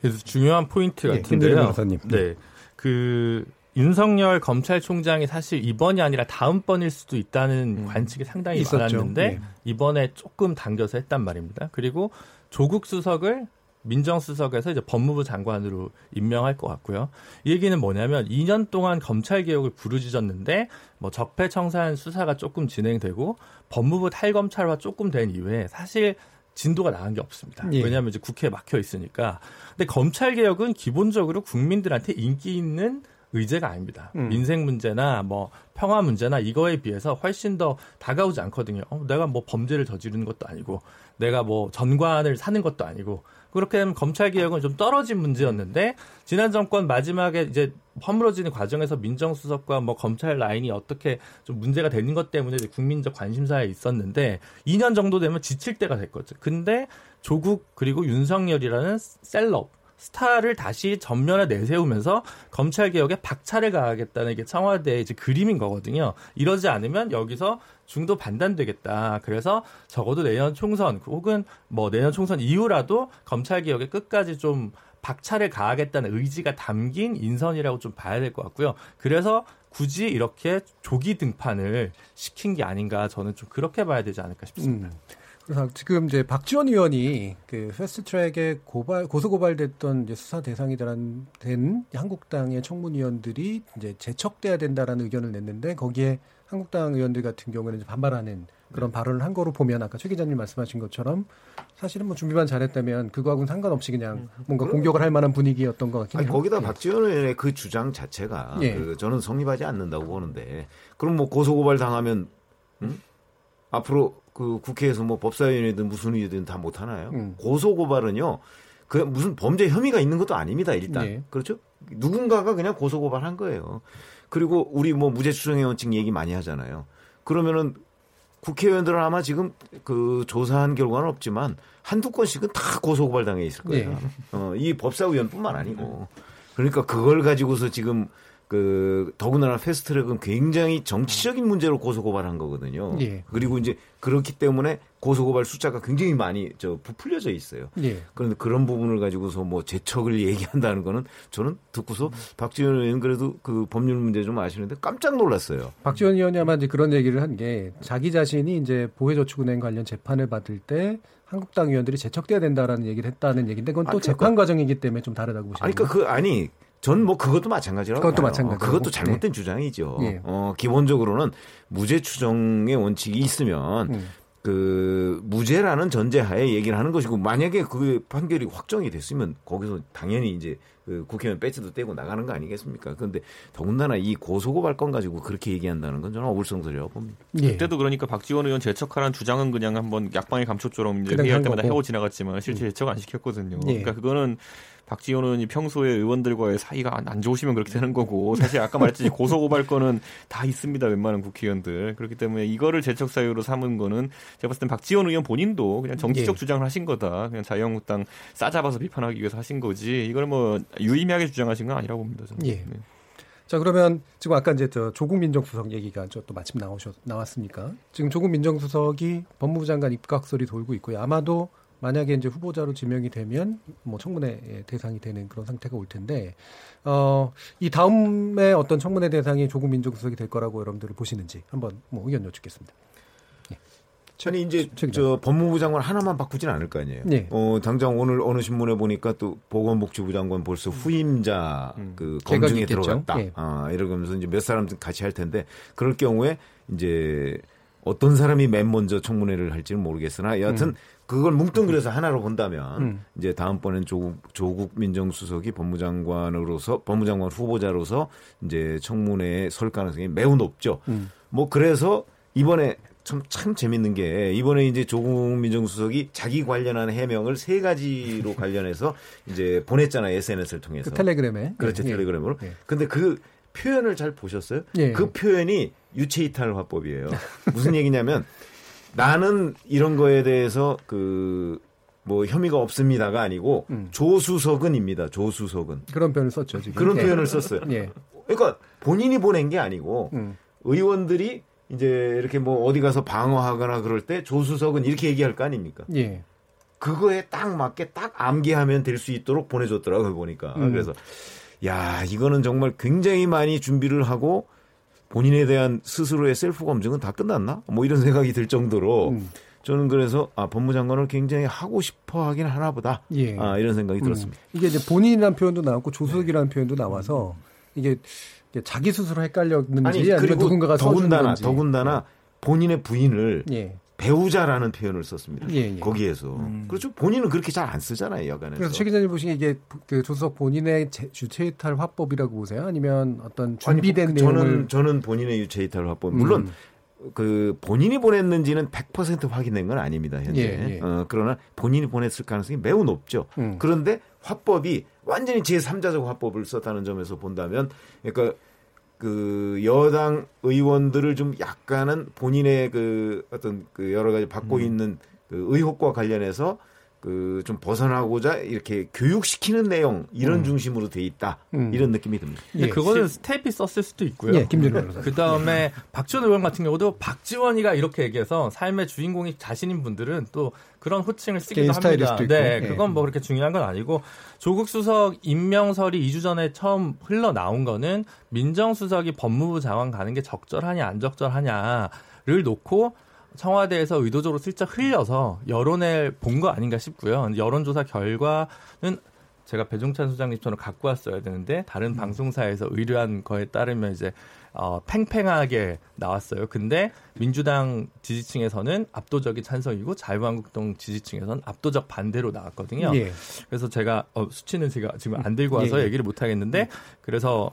그래서 중요한 포인트 같은데요. 네, 네. 그 윤석열 검찰총장이 사실 이번이 아니라 다음번일 수도 있다는 관측이 상당히 있었죠. 많았는데 네. 이번에 조금 당겨서 했단 말입니다. 그리고 조국 수석을 민정수석에서 이제 법무부 장관으로 임명할 것 같고요. 이 얘기는 뭐냐면 2년 동안 검찰개혁을 부르짖었는데 뭐 적폐청산 수사가 조금 진행되고 법무부 탈검찰화 조금 된 이후에 사실 진도가 나간 게 없습니다. 예. 왜냐하면 이제 국회에 막혀 있으니까. 근데 검찰개혁은 기본적으로 국민들한테 인기 있는 의제가 아닙니다. 민생 문제나 뭐 평화 문제나 이거에 비해서 훨씬 더 다가오지 않거든요. 내가 뭐 범죄를 저지르는 것도 아니고 내가 뭐 전관을 사는 것도 아니고 그렇게 되면 검찰개혁은 좀 떨어진 문제였는데 지난 정권 마지막에 이제 허물어지는 과정에서 민정수석과 뭐 검찰 라인이 어떻게 좀 문제가 되는 것 때문에 이제 국민적 관심사에 있었는데 2년 정도 되면 지칠 때가 될 거죠. 근데 조국 그리고 윤석열이라는 셀럽. 스타를 다시 전면에 내세우면서 검찰개혁에 박차를 가하겠다는 게 청와대의 이제 그림인 거거든요. 이러지 않으면 여기서 중도 반단되겠다. 그래서 적어도 내년 총선 혹은 뭐 내년 총선 이후라도 검찰개혁에 끝까지 좀 박차를 가하겠다는 의지가 담긴 인선이라고 좀 봐야 될 것 같고요. 그래서 굳이 이렇게 조기 등판을 시킨 게 아닌가 저는 좀 그렇게 봐야 되지 않을까 싶습니다. 그래서 지금 이제 박지원 의원이 그 패스트트랙에 고소고발됐던 이제 수사 대상이 된 한국당의 청문위원들이 이제 제척돼야 된다라는 의견을 냈는데 거기에 한국당 의원들 같은 경우는 이제 반발하는 그런 발언을 한 거로 보면 아까 최 기자님 말씀하신 것처럼 사실은 뭐 준비만 잘했다면 그거하고는 상관없이 그냥 뭔가 공격을 할 만한 분위기였던 것 같긴 해요. 거기다 박지원 의원의 그 주장 자체가 예. 그 저는 성립하지 않는다고 보는데 그럼 뭐 고소고발 당하면 앞으로 그 국회에서 뭐 법사위원회든 무슨 위든 다 못 하나요? 고소고발은요, 그 무슨 범죄 혐의가 있는 것도 아닙니다, 일단. 네. 그렇죠? 누군가가 그냥 고소고발한 거예요. 그리고 우리 뭐 무죄추정의원증 얘기 많이 하잖아요. 그러면은 국회의원들은 아마 지금 그 조사한 결과는 없지만 한두 건씩은 다 고소고발 당해 있을 거예요. 네. 이 법사위원뿐만 아니고. 그러니까 그걸 가지고서 지금 그 더군다나 패스트트랙은 굉장히 정치적인 문제로 고소고발한 거거든요. 예. 그리고 이제 그렇기 때문에 고소고발 숫자가 굉장히 많이 부풀려져 있어요. 예. 그런데 그런 부분을 가지고서 뭐 재척을 얘기한다는 거는 저는 듣고서 박지원 의원 그래도 그 법률 문제 좀 아시는데 깜짝 놀랐어요. 박지원 의원이 아마 이제 그런 얘기를 한 게 자기 자신이 이제 보혜저축은행 관련 재판을 받을 때 한국당 의원들이 재척돼야 된다라는 얘기를 했다는 얘기인데 그건 또 재판 과정이기 때문에 좀 다르다고 보시는 거예요? 아니. 전 뭐 그것도 마찬가지라고. 그것도 마찬가지고. 그것도 잘못된 네. 주장이죠. 네. 기본적으로는 무죄 추정의 원칙이 있으면 그 무죄라는 전제하에 얘기를 하는 것이고 만약에 그 판결이 확정이 됐으면 거기서 당연히 이제 그 국회의원 배지도 떼고 나가는 거 아니겠습니까? 그런데 더군다나 이 고소고발건 가지고 그렇게 얘기한다는 건 저는 어불성설이라고 봅니다. 예. 그때도 그러니까 박지원 의원 제척하라는 주장은 그냥 한번 약방의 감초처럼 이제 회의할 때마다 해오고 지나갔지만 실제 제척 안 시켰거든요. 예. 그러니까 그거는 박지원 의원이 평소에 의원들과의 사이가 안 좋으시면 그렇게 되는 거고 사실 아까 말했듯이 고소고발 건은 다 있습니다. 웬만한 국회의원들. 그렇기 때문에 이거를 제척 사유로 삼은 거는 제가 봤을 땐 박지원 의원 본인도 그냥 정치적 예. 주장을 하신 거다. 그냥 자유한국당 싸잡아서 비판하기 위해서 하신 거지. 이걸 뭐 유의미하게 주장하신 건 아니라고 봅니다. 저는. 예. 네. 자 그러면 지금 아까 이제 조국 민정수석 얘기가 또 마침 나왔으니까 지금 조국 민정수석이 법무부 장관 입각설이 돌고 있고요. 아마도 만약에 이제 후보자로 지명이 되면 뭐 청문회 대상이 되는 그런 상태가 올 텐데 이 다음에 어떤 청문회 대상이 조국 민정수석이 될 거라고 여러분들을 보시는지 한번 뭐 의견 여쭙겠습니다. 예. 저는 이제 저 법무부 장관 하나만 바꾸진 않을 거 아니에요. 예. 당장 오늘 어느 신문에 보니까 또 보건복지부 장관 벌써 후임자 그 검증에 들어갔다. 예. 이러면서 이제 몇 사람 같이 할 텐데 그럴 경우에 이제 어떤 사람이 맨 먼저 청문회를 할지는 모르겠으나 여하튼 그걸 뭉뚱그려서 하나로 본다면 이제 다음번엔 조국 민정수석이 법무장관 후보자로서 이제 청문회에 설 가능성이 매우 높죠. 뭐 그래서 이번에 참 재밌는 게 이번에 이제 조국 민정수석이 자기 관련한 해명을 3가지로 관련해서 이제 보냈잖아요. SNS를 통해서. 그 텔레그램에. 그렇죠. 네. 텔레그램으로. 네. 근데 그 표현을 잘 보셨어요? 네. 그 표현이 유체이탈 화법이에요. 무슨 얘기냐면 나는 이런 거에 대해서 그 뭐 혐의가 없습니다가 아니고 조수석은입니다. 조수석은 그런 표현을 썼죠. 지금. 그런 네. 표현을 썼어요. 네. 그러니까 본인이 보낸 게 아니고 의원들이 이제 이렇게 뭐 어디 가서 방어하거나 그럴 때 조수석은 이렇게 얘기할 거 아닙니까? 예. 그거에 딱 맞게 딱 암기하면 될 수 있도록 보내줬더라고요 보니까. 그래서 야 이거는 정말 굉장히 많이 준비를 하고. 본인에 대한 스스로의 셀프 검증은 다 끝났나? 뭐 이런 생각이 들 정도로 저는 그래서 법무장관을 굉장히 하고 싶어 하긴 하나 보다. 예. 이런 생각이 들었습니다. 이게 이제 본인이라는 표현도 나왔고 조수석이라는 네. 표현도 나와서 이게 자기 스스로 헷갈렸는지 아니면 누군가가 써준 건지. 더군다나 본인의 부인을 예. 배우자라는 표현을 썼습니다. 예, 예. 거기에서. 그렇죠. 본인은 그렇게 잘 안 쓰잖아요. 여간에서. 그래서 최 기자님 보시기에 이게 그 조수석 본인의 주체이탈 화법이라고 보세요? 아니면 어떤 준비된 내용을. 저는 본인의 주체이탈 화법. 물론 그 본인이 보냈는지는 100% 확인된 건 아닙니다. 현재. 예, 예. 그러나 본인이 보냈을 가능성이 매우 높죠. 그런데 화법이 완전히 제3자적 화법을 썼다는 점에서 본다면 그러니까 그 여당 의원들을 좀 약간은 본인의 그 어떤 그 여러 가지 받고 있는 그 의혹과 관련해서 그 좀 벗어나고자 이렇게 교육시키는 내용 이런 중심으로 돼 있다 이런 느낌이 듭니다. 근데 예. 그거는 스텝이 썼을 수도 있고요. 예, 김준우 그 다음에 박지원 의원 같은 경우도 박지원이가 이렇게 얘기해서 삶의 주인공이 자신인 분들은 또 그런 호칭을 쓰기도 합니다. 네, 있고. 그건 뭐 그렇게 중요한 건 아니고 조국 수석 임명설이 2주 전에 처음 흘러나온 거는 민정수석이 법무부 장관 가는 게 적절하냐 안 적절하냐를 놓고. 청와대에서 의도적으로 슬쩍 흘려서 여론에 본 거 아닌가 싶고요. 여론조사 결과는 제가 배종찬 소장님처럼 갖고 왔어야 되는데 다른 방송사에서 의뢰한 거에 따르면 이제 팽팽하게 나왔어요. 근데 민주당 지지층에서는 압도적인 찬성이고 자유한국당 지지층에서는 압도적 반대로 나왔거든요. 예. 그래서 제가 수치는 제가 지금 안 들고 와서 예. 얘기를 못 하겠는데 그래서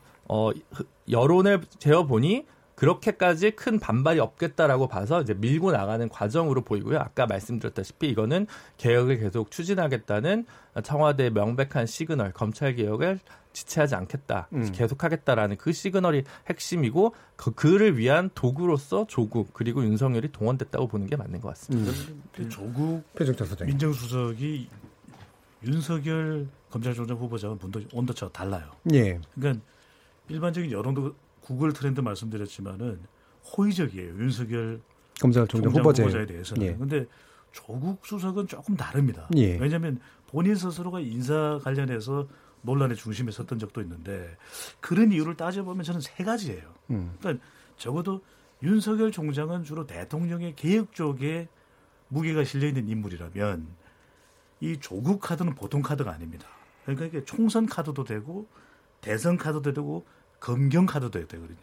여론을 재어보니 그렇게까지 큰 반발이 없겠다라고 봐서 이제 밀고 나가는 과정으로 보이고요. 아까 말씀드렸다시피 이거는 개혁을 계속 추진하겠다는 청와대의 명백한 시그널, 검찰 개혁을 지체하지 않겠다, 계속하겠다라는 그 시그널이 핵심이고 그를 위한 도구로서 조국 그리고 윤석열이 동원됐다고 보는 게 맞는 것 같습니다. 조국 민정수석이 윤석열 검찰총장 후보자와 온도차가 달라요. 예. 그러니까 일반적인 여론도 구글 트렌드 말씀드렸지만은 호의적이에요. 윤석열 검찰총장 후보자에 대해서는. 그런데 예. 조국 수석은 조금 다릅니다. 예. 왜냐하면 본인 스스로가 인사 관련해서 논란의 중심에 섰던 적도 있는데 그런 이유를 따져보면 저는 세 가지예요. 그러니까 적어도 윤석열 총장은 주로 대통령의 개혁 쪽에 무게가 실려있는 인물이라면 이 조국 카드는 보통 카드가 아닙니다. 그러니까 이게 총선 카드도 되고 대선 카드도 되고 검경 카드도 되거든요.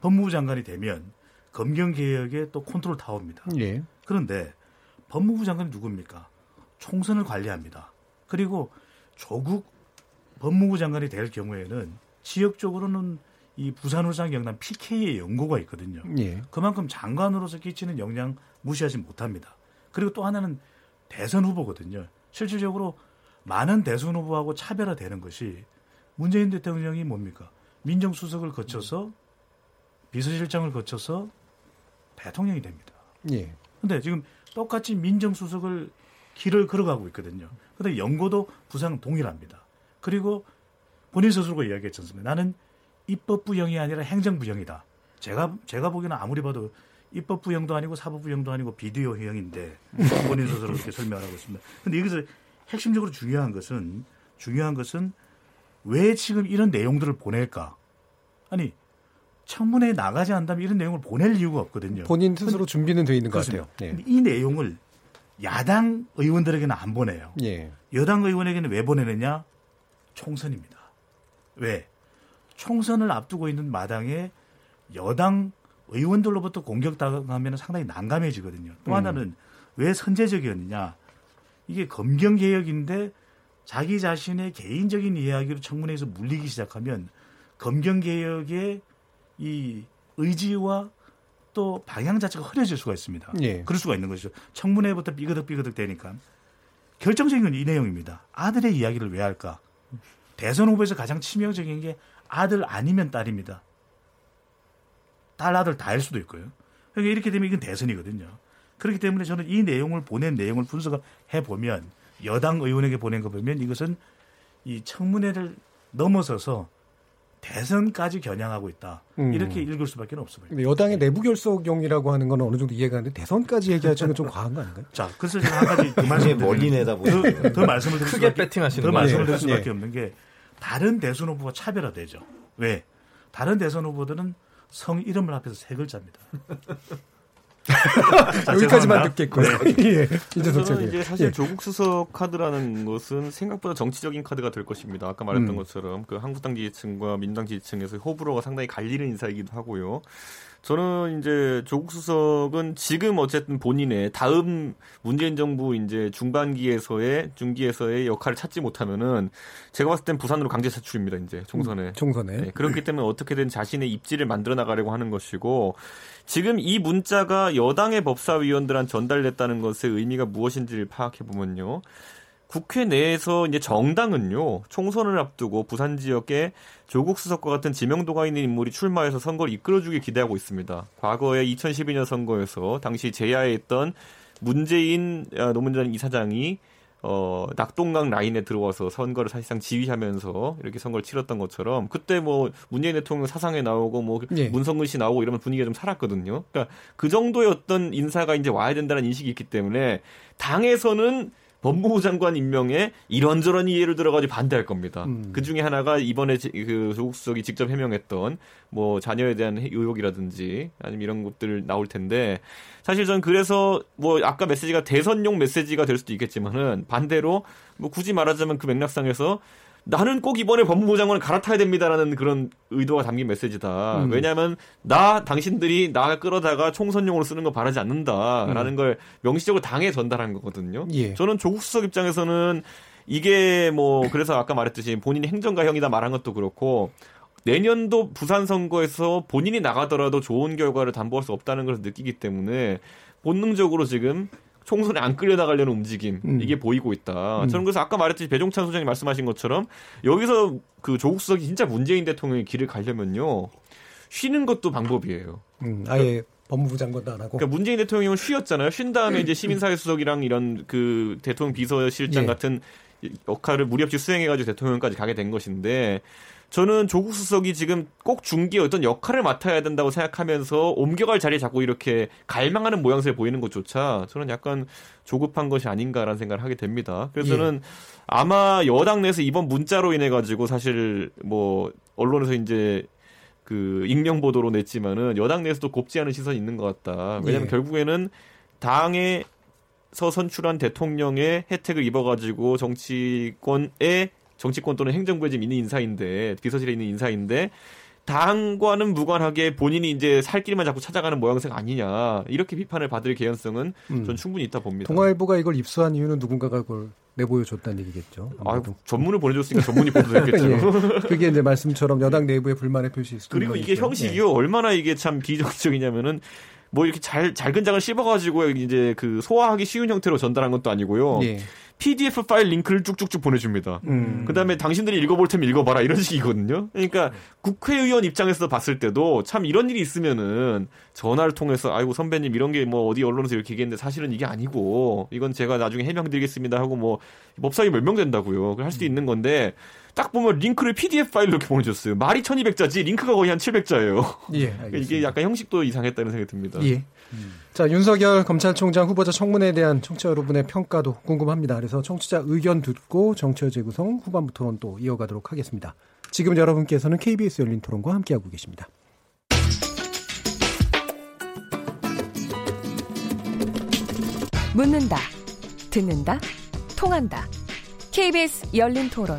법무부 장관이 되면 검경 개혁에 또 컨트롤 타워입니다. 예. 그런데 법무부 장관이 누굽니까? 총선을 관리합니다. 그리고 조국 법무부 장관이 될 경우에는 지역적으로는 이 부산, 울산, 경남 PK의 연고가 있거든요. 예. 그만큼 장관으로서 끼치는 영향 무시하지 못합니다. 그리고 또 하나는 대선 후보거든요. 실질적으로 많은 대선 후보하고 차별화되는 것이 문재인 대통령이 뭡니까? 민정수석을 거쳐서 비서실장을 거쳐서 대통령이 됩니다. 예. 근데 지금 똑같이 민정수석을 길을 걸어가고 있거든요. 근데 연고도 부상 동일합니다. 그리고 본인 스스로가 이야기했지 않습니까? 나는 입법부형이 아니라 행정부형이다. 제가 보기에는 아무리 봐도 입법부형도 아니고 사법부형도 아니고 비디오형인데 본인 스스로 그렇게 설명하고 있습니다. 그런데 여기서 핵심적으로 중요한 것은 왜 지금 이런 내용들을 보낼까? 아니 청문회에 나가지 않다면 이런 내용을 보낼 이유가 없거든요. 본인 스스로 준비는 돼 있는 것 같아요. 네. 이 내용을 야당 의원들에게는 안 보내요. 예. 여당 의원에게는 왜 보내느냐? 총선입니다. 왜? 총선을 앞두고 있는 마당에 여당 의원들로부터 공격당하면 상당히 난감해지거든요. 또 하나는 왜 선제적이었느냐. 이게 검경개혁인데 자기 자신의 개인적인 이야기로 청문회에서 물리기 시작하면 검경개혁의 이 의지와 또 방향 자체가 흐려질 수가 있습니다. 예. 그럴 수가 있는 것이죠. 청문회부터 삐그덕삐그덕 되니까. 결정적인 건 이 내용입니다. 아들의 이야기를 왜 할까. 대선 후보에서 가장 치명적인 게 아들 아니면 딸입니다. 딸, 아들 다일 수도 있고요. 그러니까 이렇게 되면 이건 대선이거든요. 그렇기 때문에 저는 이 내용을 보낸 내용을 분석해 보면 여당 의원에게 보낸 거 보면 이것은 이 청문회를 넘어서서 대선까지 겨냥하고 있다. 이렇게 읽을 수밖에 없습니다. 여당의 내부 결속용이라고 하는 건 어느 정도 이해가 가는데 대선까지 얘기하자면 좀 과한 거 아닌가요? 자, 그래서 제가 한 가지 그 말씀을 멀리 내다보세요. 더 말씀을 드릴 수밖에, 크게 배팅하시는 더 말씀을 드릴 수밖에 네. 없는 게 다른 대선 후보와 차별화되죠. 왜? 다른 대선 후보들은 성 이름을 합해서 세 글자입니다. 자, 여기까지만 듣겠고요. 네. 예. 저는 이제 사실 예. 조국 수석 카드라는 것은 생각보다 정치적인 카드가 될 것입니다. 아까 말했던 것처럼 그 한국당 지지층과 민주당 지지층에서 호불호가 상당히 갈리는 인사이기도 하고요. 저는 이제 조국 수석은 지금 어쨌든 본인의 다음 문재인 정부 이제 중기에서의 역할을 찾지 못하면은 제가 봤을 땐 부산으로 강제 차출입니다. 이제 총선에. 네, 그렇기 때문에 어떻게든 자신의 입지를 만들어 나가려고 하는 것이고 지금 이 문자가 여당의 법사위원들한테 전달됐다는 것의 의미가 무엇인지를 파악해 보면요. 국회 내에서 이제 정당은요, 총선을 앞두고 부산 지역에 조국 수석과 같은 지명도가 있는 인물이 출마해서 선거를 이끌어주길 기대하고 있습니다. 과거에 2012년 선거에서 당시 제야에 있던 문재인 노무현 이사장이 낙동강 라인에 들어와서 선거를 사실상 지휘하면서 이렇게 선거를 치렀던 것처럼 그때 뭐 문재인 대통령 사상에 나오고 뭐 예. 문성근 씨 나오고 이러면 분위기가 좀 살았거든요. 그러니까 그 정도의 어떤 인사가 이제 와야 된다는 인식이 있기 때문에 당에서는 법무부 장관 임명에 이런저런 이유를 들어가지고 반대할 겁니다. 그 중에 하나가 이번에 그 조국 수석이 직접 해명했던 뭐 자녀에 대한 의혹이라든지 아니면 이런 것들 나올 텐데 사실 전 그래서 뭐 아까 메시지가 대선용 메시지가 될 수도 있겠지만은 반대로 뭐 굳이 말하자면 그 맥락상에서 나는 꼭 이번에 법무부 장관을 갈아타야 됩니다라는 그런 의도가 담긴 메시지다. 왜냐하면 당신들이 나 끌어다가 총선용으로 쓰는 거 바라지 않는다라는 걸 명시적으로 당에 전달한 거거든요. 예. 저는 조국 수석 입장에서는 이게 뭐 그래서 아까 말했듯이 본인이 행정가형이다 말한 것도 그렇고 내년도 부산 선거에서 본인이 나가더라도 좋은 결과를 담보할 수 없다는 것을 느끼기 때문에 본능적으로 지금 총선에 안 끌려나가려는 움직임 이게 보이고 있다. 저는 그래서 아까 말했듯이 배종찬 소장님 말씀하신 것처럼 여기서 그 조국 수석이 진짜 문재인 대통령의 길을 가려면요 쉬는 것도 방법이에요. 아예 법무부 장관도 안 하고. 그러니까 문재인 대통령은 쉬었잖아요. 쉰 다음에 이제 시민사회 수석이랑 이런 그 대통령 비서실장 예. 같은 역할을 무리 없이 수행해가지고 대통령까지 가게 된 것인데, 저는 조국 수석이 지금 꼭 중기의 어떤 역할을 맡아야 된다고 생각하면서 옮겨갈 자리에 자꾸 이렇게 갈망하는 모양새를 보이는 것조차 저는 약간 조급한 것이 아닌가라는 생각을 하게 됩니다. 그래서 저는 아마 여당 내에서 이번 문자로 인해가지고 사실 뭐 언론에서 이제 그 익명 보도로 냈지만은 여당 내에서도 곱지 않은 시선이 있는 것 같다. 왜냐하면 결국에는 당에서 선출한 대통령의 혜택을 입어가지고 정치권 또는 행정부에 지금 있는 인사인데, 비서실에 있는 인사인데, 당과는 무관하게 본인이 이제 살 길만 자꾸 찾아가는 모양새가 아니냐, 이렇게 비판을 받을 개연성은 전 충분히 있다 봅니다. 동아일보가 이걸 입수한 이유는 누군가가 그걸 내보여줬다는 얘기겠죠. 아무래도. 아, 전문을 보내줬으니까 전문이 보도됐겠죠. 예. 그게 이제 말씀처럼 여당 내부의 불만의 표시일 수도 있고. 그리고 이게 형식이요. 예. 얼마나 이게 참 비정적이냐면은 뭐 이렇게 잘근장을 씹어가지고 이제 그 소화하기 쉬운 형태로 전달한 것도 아니고요. 예. PDF 파일 링크를 쭉쭉쭉 보내줍니다. 그다음에 당신들이 읽어볼 테면 읽어봐라 이런 식이거든요. 그러니까 국회의원 입장에서 봤을 때도 참 이런 일이 있으면은 전화를 통해서 아이고 선배님 이런 게 뭐 어디 언론에서 이렇게 얘기했는데 사실은 이게 아니고 이건 제가 나중에 해명드리겠습니다 하고 뭐 법사위 몇 명 된다고요. 그걸 할 수도 있는 건데 딱 보면 링크를 PDF 파일로 이렇게 보내줬어요. 말이 1200자지 링크가 거의 한 700자예요. 예, 이게 약간 형식도 이상했다는 생각이 듭니다. 예. 자, 윤석열 검찰총장 후보자 청문회에 대한 청취자 여러분의 평가도 궁금합니다. 그래서 청취자 의견 듣고 정치의 재구성 후반부 토론 또 이어가도록 하겠습니다. 지금 여러분께서는 KBS 열린토론과 함께하고 계십니다. 묻는다, 듣는다, 통한다. KBS 열린토론.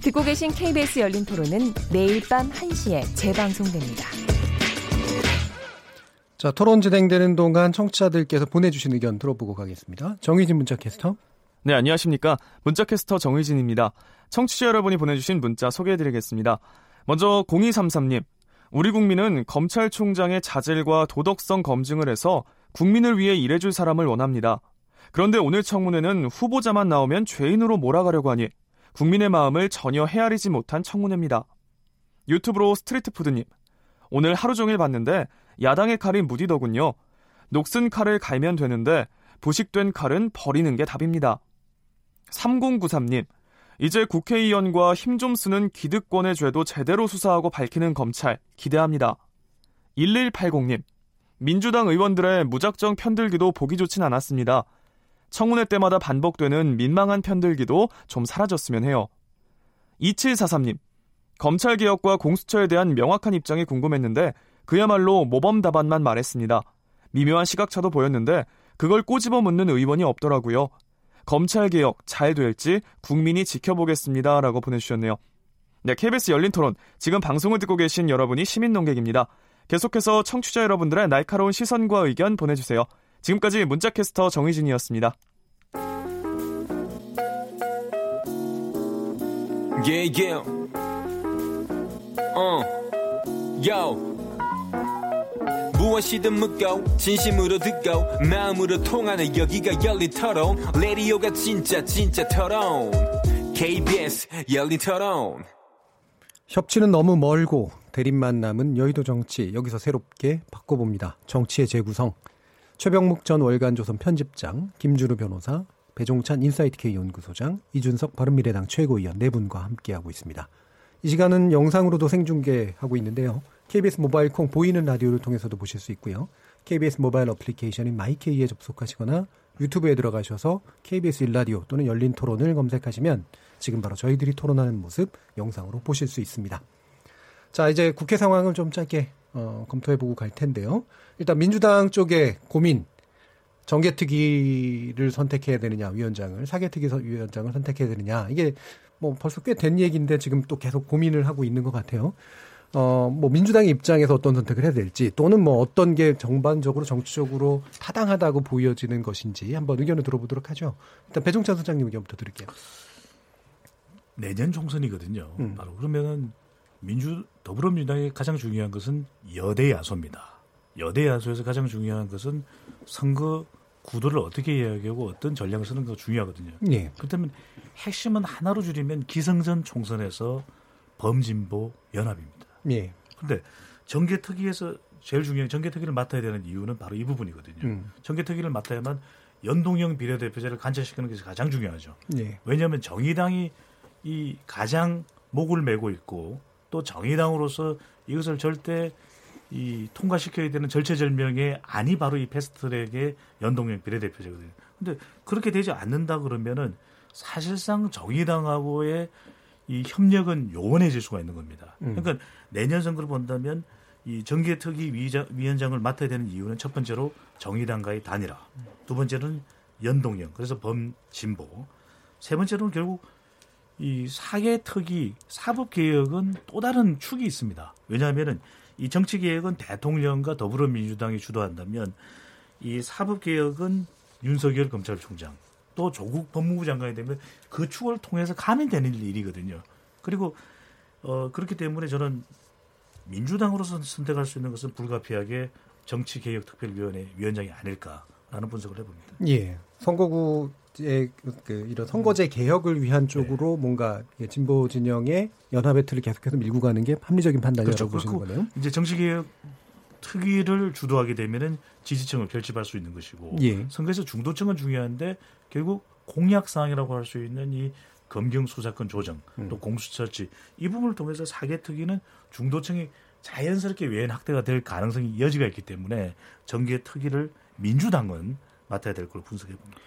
듣고 계신 KBS 열린 토론은 매일 밤 1시에 재방송됩니다. 자, 토론 진행되는 동안 청취자들께서 보내주신 의견 들어보고 가겠습니다. 정의진 문자캐스터. 네, 안녕하십니까. 문자캐스터 정의진입니다. 청취자 여러분이 보내주신 문자 소개해드리겠습니다. 먼저 0233님. 우리 국민은 검찰총장의 자질과 도덕성 검증을 해서 국민을 위해 일해줄 사람을 원합니다. 그런데 오늘 청문회는 후보자만 나오면 죄인으로 몰아가려고 하니 국민의 마음을 전혀 헤아리지 못한 청문회입니다. 유튜브로 스트리트푸드님. 오늘 하루 종일 봤는데 야당의 칼이 무디더군요. 녹슨 칼을 갈면 되는데 부식된 칼은 버리는 게 답입니다. 3093님. 이제 국회의원과 힘 좀 쓰는 기득권의 죄도 제대로 수사하고 밝히는 검찰 기대합니다. 1180님. 민주당 의원들의 무작정 편들기도 보기 좋진 않았습니다. 청문회 때마다 반복되는 민망한 편들기도 좀 사라졌으면 해요. 2743님. 검찰개혁과 공수처에 대한 명확한 입장이 궁금했는데 그야말로 모범 답안만 말했습니다. 미묘한 시각차도 보였는데 그걸 꼬집어 묻는 의원이 없더라고요. 검찰개혁 잘 될지 국민이 지켜보겠습니다. 라고 보내주셨네요. 네, KBS 열린토론, 지금 방송을 듣고 계신 여러분이 시민논객입니다. 계속해서 청취자 여러분들의 날카로운 시선과 의견 보내주세요. 지금까지 문자캐스터 정희진이었습니다. Yeah, yeah. Yo. 무엇이든 묻고 진심으로 듣고 마음으로 통하는 여기가 열린토론 라디오가 진짜 토론 KBS 열린토론. 협치는 너무 멀고 대립만 남은 여의도 정치, 여기서 새롭게 바꿔봅니다. 정치의 재구성. 최병묵 전 월간조선 편집장, 김준우 변호사, 배종찬 인사이트K 연구소장, 이준석 바른미래당 최고위원 네 분과 함께하고 있습니다. 이 시간은 영상으로도 생중계하고 있는데요. KBS 모바일콩 보이는 라디오를 통해서도 보실 수 있고요. KBS 모바일 어플리케이션인 마이K에 접속하시거나 유튜브에 들어가셔서 KBS 일라디오 또는 열린토론을 검색하시면 지금 바로 저희들이 토론하는 모습 영상으로 보실 수 있습니다. 자, 이제 국회 상황을 좀 짧게 검토해보고 갈 텐데요. 일단 민주당 쪽의 고민, 정개특위를 선택해야 되느냐, 위원장을, 사개특위 위원장을 선택해야 되느냐, 이게 뭐 벌써 꽤 된 얘기인데 지금 또 계속 고민을 하고 있는 것 같아요. 뭐 민주당의 입장에서 어떤 선택을 해야 될지 또는 뭐 어떤 게 정반적으로 정치적으로 타당하다고 보여지는 것인지 한번 의견을 들어보도록 하죠. 일단 배종찬 소장님 의견부터 드릴게요. 내년 총선이거든요. 바로 그러면은 더불어민주당의 가장 중요한 것은 여대 야소입니다. 여대 야소에서 가장 중요한 것은 선거 구도를 어떻게 이야기하고 어떤 전략을 쓰는 거 중요하거든요. 예. 그렇다면 핵심은 하나로 줄이면 기승전 총선에서 범진보 연합입니다. 예. 그런데 정계특위에서 제일 중요한 정계특위를 맡아야 되는 이유는 바로 이 부분이거든요. 정계특위를 맡아야만 연동형 비례대표제를 관철시키는 것이 가장 중요하죠. 예. 왜냐하면 정의당이 이 가장 목을 메고 있고 또 정의당으로서 이것을 절대 이 통과시켜야 되는 절체절명의 안이 바로 이 패스트트랙의 연동형 비례대표제거든요. 그런데 그렇게 되지 않는다 그러면은 사실상 정의당하고의 이 협력은 요원해질 수가 있는 겁니다. 그러니까 내년 선거를 본다면 이 정계특위 위원장을 맡아야 되는 이유는 첫 번째로 정의당과의 단일화, 두 번째는 연동형, 그래서 범진보, 세 번째로는 결국 이 사개특위 사법개혁은 또 다른 축이 있습니다. 왜냐하면은 이 정치개혁은 대통령과 더불어민주당이 주도한다면 이 사법개혁은 윤석열 검찰총장 또 조국 법무부 장관이 되면 그 축을 통해서 가면 되는 일이거든요. 그리고 그렇기 때문에 저는 민주당으로서 선택할 수 있는 것은 불가피하게 정치개혁특별위원회 위원장이 아닐까라는 분석을 해봅니다. 예, 선거구의 이런 선거제 개혁을 위한 쪽으로 네. 뭔가 진보 진영의 연합의 틀을 계속해서 밀고 가는 게 합리적인 판단이라고 그렇죠. 보시는 거네요. 이제 정치개혁 특위를 주도하게 되면은 지지층을 결집할 수 있는 것이고 예. 선거에서 중도층은 중요한데 결국 공약 사항이라고 할 수 있는 이 검경 수사권 조정 또 공수처치 이 부분을 통해서 사개특위는 중도층이 자연스럽게 외연 확대가 될 가능성이 여지가 있기 때문에 정계특위를 민주당은 맡아야 될 걸 분석해 봅니다.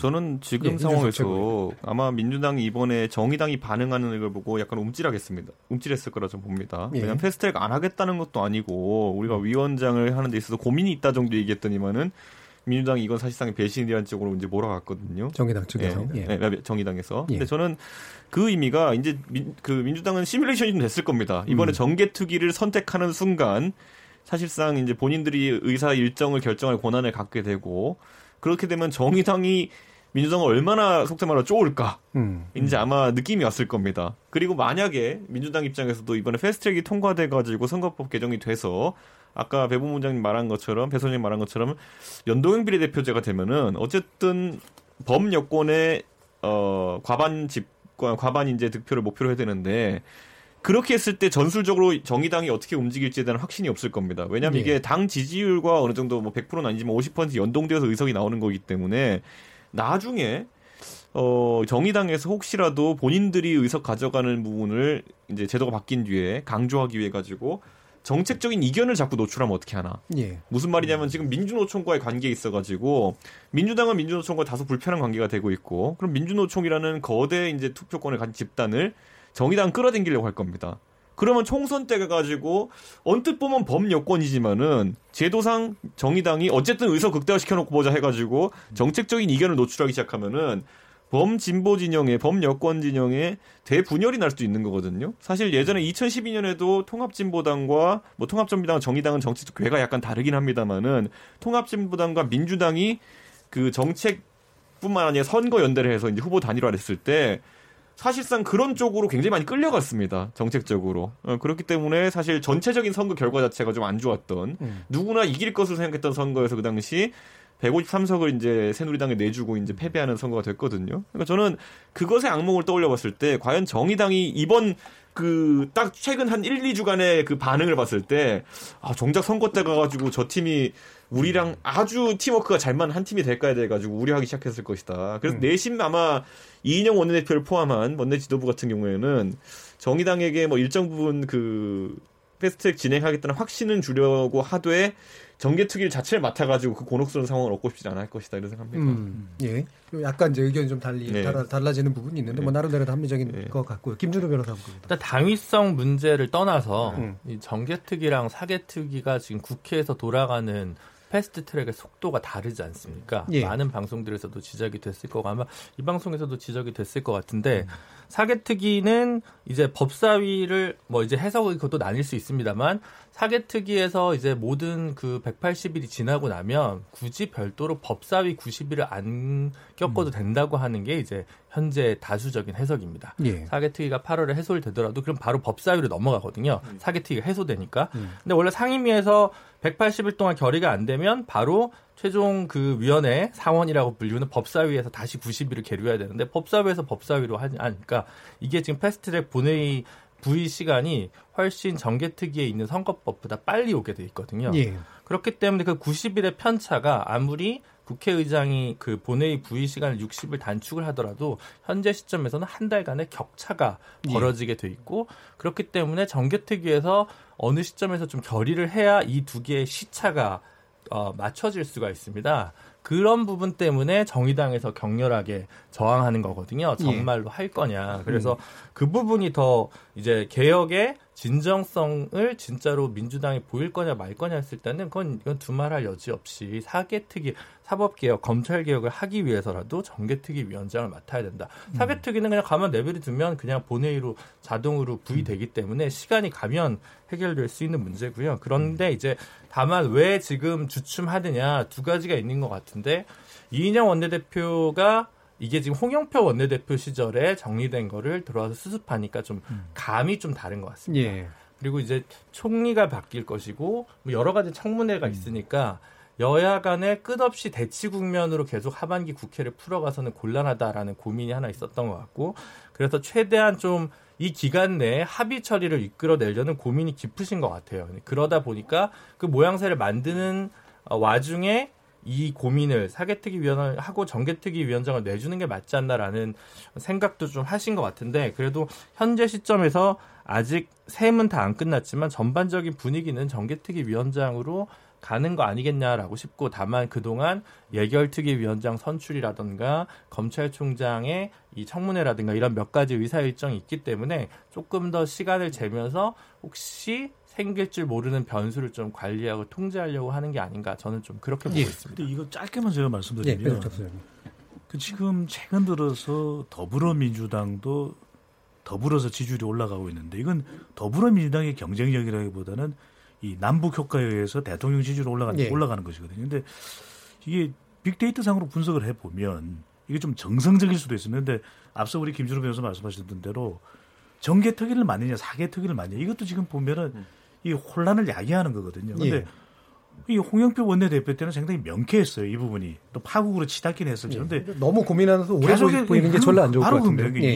저는 지금 예, 상황에서 아마 민주당이 이번에 정의당이 반응하는 걸 보고 약간 움찔했을 거라 좀 봅니다. 예. 왜냐하면 패스트트랙 안 하겠다는 것도 아니고 우리가 위원장을 하는 데 있어서 고민이 있다 정도 얘기했더니만은 민주당이 이건 사실상 배신에 대한 쪽으로 이제 몰아갔거든요. 정의당 측에서. 예. 예. 정의당에서. 예. 근데 저는 그 의미가 이제 민주당은 시뮬레이션이 좀 됐을 겁니다. 이번에 정계특위를 선택하는 순간 사실상 이제 본인들이 의사 일정을 결정할 권한을 갖게 되고 그렇게 되면 정의당이 민주당을 얼마나 속된 말로 쪼을까 이제 아마 느낌이 왔을 겁니다. 그리고 만약에 민주당 입장에서도 이번에 패스트트랙이 통과돼가지고 선거법 개정이 돼서 아까 배 본부장님 말한 것처럼 배 선생님 말한 것처럼 연동형 비례대표제가 되면은 어쨌든 범여권의 과반 집권 과반 인제 득표를 목표로 해야 되는데. 그렇게 했을 때 전술적으로 정의당이 어떻게 움직일지에 대한 확신이 없을 겁니다. 왜냐하면 이게 당 지지율과 어느 정도 뭐 100%는 아니지만 50% 연동되어서 의석이 나오는 거기 때문에 나중에 정의당에서 혹시라도 본인들이 의석 가져가는 부분을 이제 제도가 바뀐 뒤에 강조하기 위해 가지고 정책적인 이견을 자꾸 노출하면 어떻게 하나. 예. 무슨 말이냐면 지금 민주노총과의 관계에 있어가지고 민주당은 민주노총과 다소 불편한 관계가 되고 있고 그럼 민주노총이라는 거대 이제 투표권을 가진 집단을 정의당 끌어당기려고 할 겁니다. 그러면 총선 때 가지고 언뜻 보면 범여권이지만은 제도상 정의당이 어쨌든 의석 극대화 시켜놓고 보자 해가지고 정책적인 이견을 노출하기 시작하면은 범진보 진영의 범여권 진영의 대분열이 날 수도 있는 거거든요. 사실 예전에 2012년에도 통합진보당과 뭐 통합전비당 정의당은 정치적 궤가 약간 다르긴 합니다만은 통합진보당과 민주당이 그 정책뿐만 아니라 선거 연대를 해서 이제 후보 단일화를 했을 때 사실상 그런 쪽으로 굉장히 많이 끌려갔습니다. 정책적으로. 그렇기 때문에 사실 전체적인 선거 결과 자체가 좀 안 좋았던 누구나 이길 것을 생각했던 선거에서 그 당시 153석을 이제 새누리당에 내주고 이제 패배하는 선거가 됐거든요. 그러니까 저는 그것의 악몽을 떠올려봤을 때 과연 정의당이 이번 그 딱 최근 한 1, 2주간의 그 반응을 봤을 때 아, 정작 선거 때 가가지고 저 팀이 우리랑 아주 팀워크가 잘만 한 팀이 될까 해가지고 우려하기 시작했을 것이다. 그래서 내심 아마 이인영 원내대표를 포함한 원내 지도부 같은 경우에는 정의당에게 뭐 일정 부분 그 패스트트랙 진행하겠다는 확신은 주려고 하되 정계특위 자체를 맡아가지고 그 곤혹스러운 상황을 얻고 싶지 않을 것이다 이런 생각합니다. 예, 약간 이제 의견이 좀 달라지는 부분이 있는데 뭐 나름대로 합리적인 것 같고요. 김준우 변호사님. 일단 당위성 문제를 떠나서 이 정계특위랑 사개특위가 지금 국회에서 돌아가는 패스트트랙의 속도가 다르지 않습니까? 예. 많은 방송들에서도 지적이 됐을 거고 아마 이 방송에서도 지적이 됐을 것 같은데 사개특위는 이제 법사위를 뭐 이제 해석이 그것도 나뉠 수 있습니다만 사개특위에서 이제 모든 그 180일이 지나고 나면 굳이 별도로 법사위 90일을 안 겪어도 된다고 하는 게 이제 현재 다수적인 해석입니다. 예. 사개특위가 8월에 해소되더라도 그럼 바로 법사위로 넘어가거든요. 사개특위가 해소되니까. 근데 원래 상임위에서 180일 동안 결의가 안 되면 바로 최종 그 위원회 상원이라고 불리는 법사위에서 다시 90일을 계류해야 되는데 법사위에서 법사위로 하니까 이게 지금 패스트트랙 본회의 부의 시간이 훨씬 정개특위에 있는 선거법보다 빨리 오게 돼 있거든요. 예. 그렇기 때문에 그 90일의 편차가 아무리 국회의장이 그 본회의 부의 시간을 60일 단축을 하더라도 현재 시점에서는 한 달간의 격차가 벌어지게 돼 있고 그렇기 때문에 정개특위에서 어느 시점에서 좀 결의를 해야 이 두 개의 시차가 맞춰질 수가 있습니다. 그런 부분 때문에 정의당에서 격렬하게 저항하는 거거든요. 정말로 할 거냐. 그래서 그 부분이 더 이제 개혁의 진정성을 진짜로 민주당이 보일 거냐 말 거냐 했을 때는 이건 두말할 여지 없이 사개특위 사법개혁, 검찰개혁을 하기 위해서라도 정개특위 위원장을 맡아야 된다. 사개특위는 그냥 가만 내버려두면 그냥 본회의로 자동으로 부의되기 때문에 시간이 가면 해결될 수 있는 문제고요. 그런데 이제 다만 왜 지금 주춤하느냐 두 가지가 있는 것 같은데 이인영 원내대표가 이게 지금 홍영표 원내대표 시절에 정리된 거를 들어와서 수습하니까 좀 감이 좀 다른 것 같습니다. 예. 그리고 이제 총리가 바뀔 것이고 뭐 여러 가지 청문회가 있으니까 여야 간에 끝없이 대치 국면으로 계속 하반기 국회를 풀어가서는 곤란하다라는 고민이 하나 있었던 것 같고 그래서 최대한 좀 이 기간 내에 합의 처리를 이끌어내려는 고민이 깊으신 것 같아요. 그러다 보니까 그 모양새를 만드는 와중에 이 고민을 사개특위 위원을 하고 정개특위 위원장을 내주는 게 맞지 않나라는 생각도 좀 하신 것 같은데 그래도 현재 시점에서 아직 셈은 다 안 끝났지만 전반적인 분위기는 정개특위 위원장으로 가는 거 아니겠냐라고 싶고 다만 그동안 예결특위 위원장 선출이라든가 검찰총장의 이 청문회라든가 이런 몇 가지 의사일정이 있기 때문에 조금 더 시간을 재면서 혹시 생길 줄 모르는 변수를 좀 관리하고 통제하려고 하는 게 아닌가 저는 좀 그렇게 보고 있습니다. 근데 이거 짧게만 제가 말씀드리면 그 지금 최근 들어서 더불어민주당도 더불어서 지지율이 올라가고 있는데 이건 더불어민주당의 경쟁력이라기보다는 이 남북 효과에 의해서 대통령 지지율이 올라가는 것이거든요. 그런데 이게 빅데이터 상으로 분석을 해보면 이게 좀 정성적일 수도 있었는데 앞서 우리 김준우 변호사 말씀하셨던 대로 정개특위를 맞느냐 사개특위를 맞느냐 이것도 지금 보면은 이 혼란을 야기하는 거거든요. 그런데 이 홍영표 원내대표 때는 상당히 명쾌했어요. 이 부분이 또 파국으로 치닫긴 했었죠. 그런데 너무 고민하면서 오래 보이는 게 별로 안 좋을 것 같은데.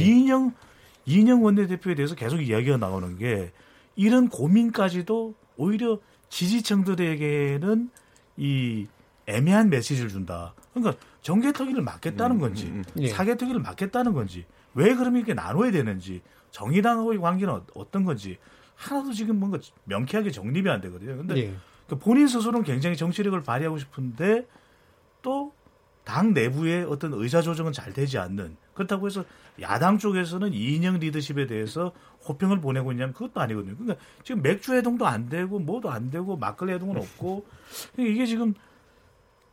이인영 원내대표에 대해서 계속 이야기가 나오는 게 이런 고민까지도 오히려 지지층들에게는 이 애매한 메시지를 준다. 그러니까 정개특위를 맞겠다는 건지 사개특위를 맞겠다는 건지 왜 그러면 이렇게 나눠야 되는지 정의당하고의 관계는 어떤 건지 하나도 지금 뭔가 명쾌하게 정립이 안 되거든요. 그런데 본인 스스로는 굉장히 정치력을 발휘하고 싶은데 또 당 내부의 어떤 의사조정은 잘 되지 않는 그렇다고 해서 야당 쪽에서는 이인영 리더십에 대해서 호평을 보내고 있냐면 그것도 아니거든요. 그러니까 지금 맥주 해동도 안 되고 뭐도 안 되고 막걸리 해동은 없고 이게 지금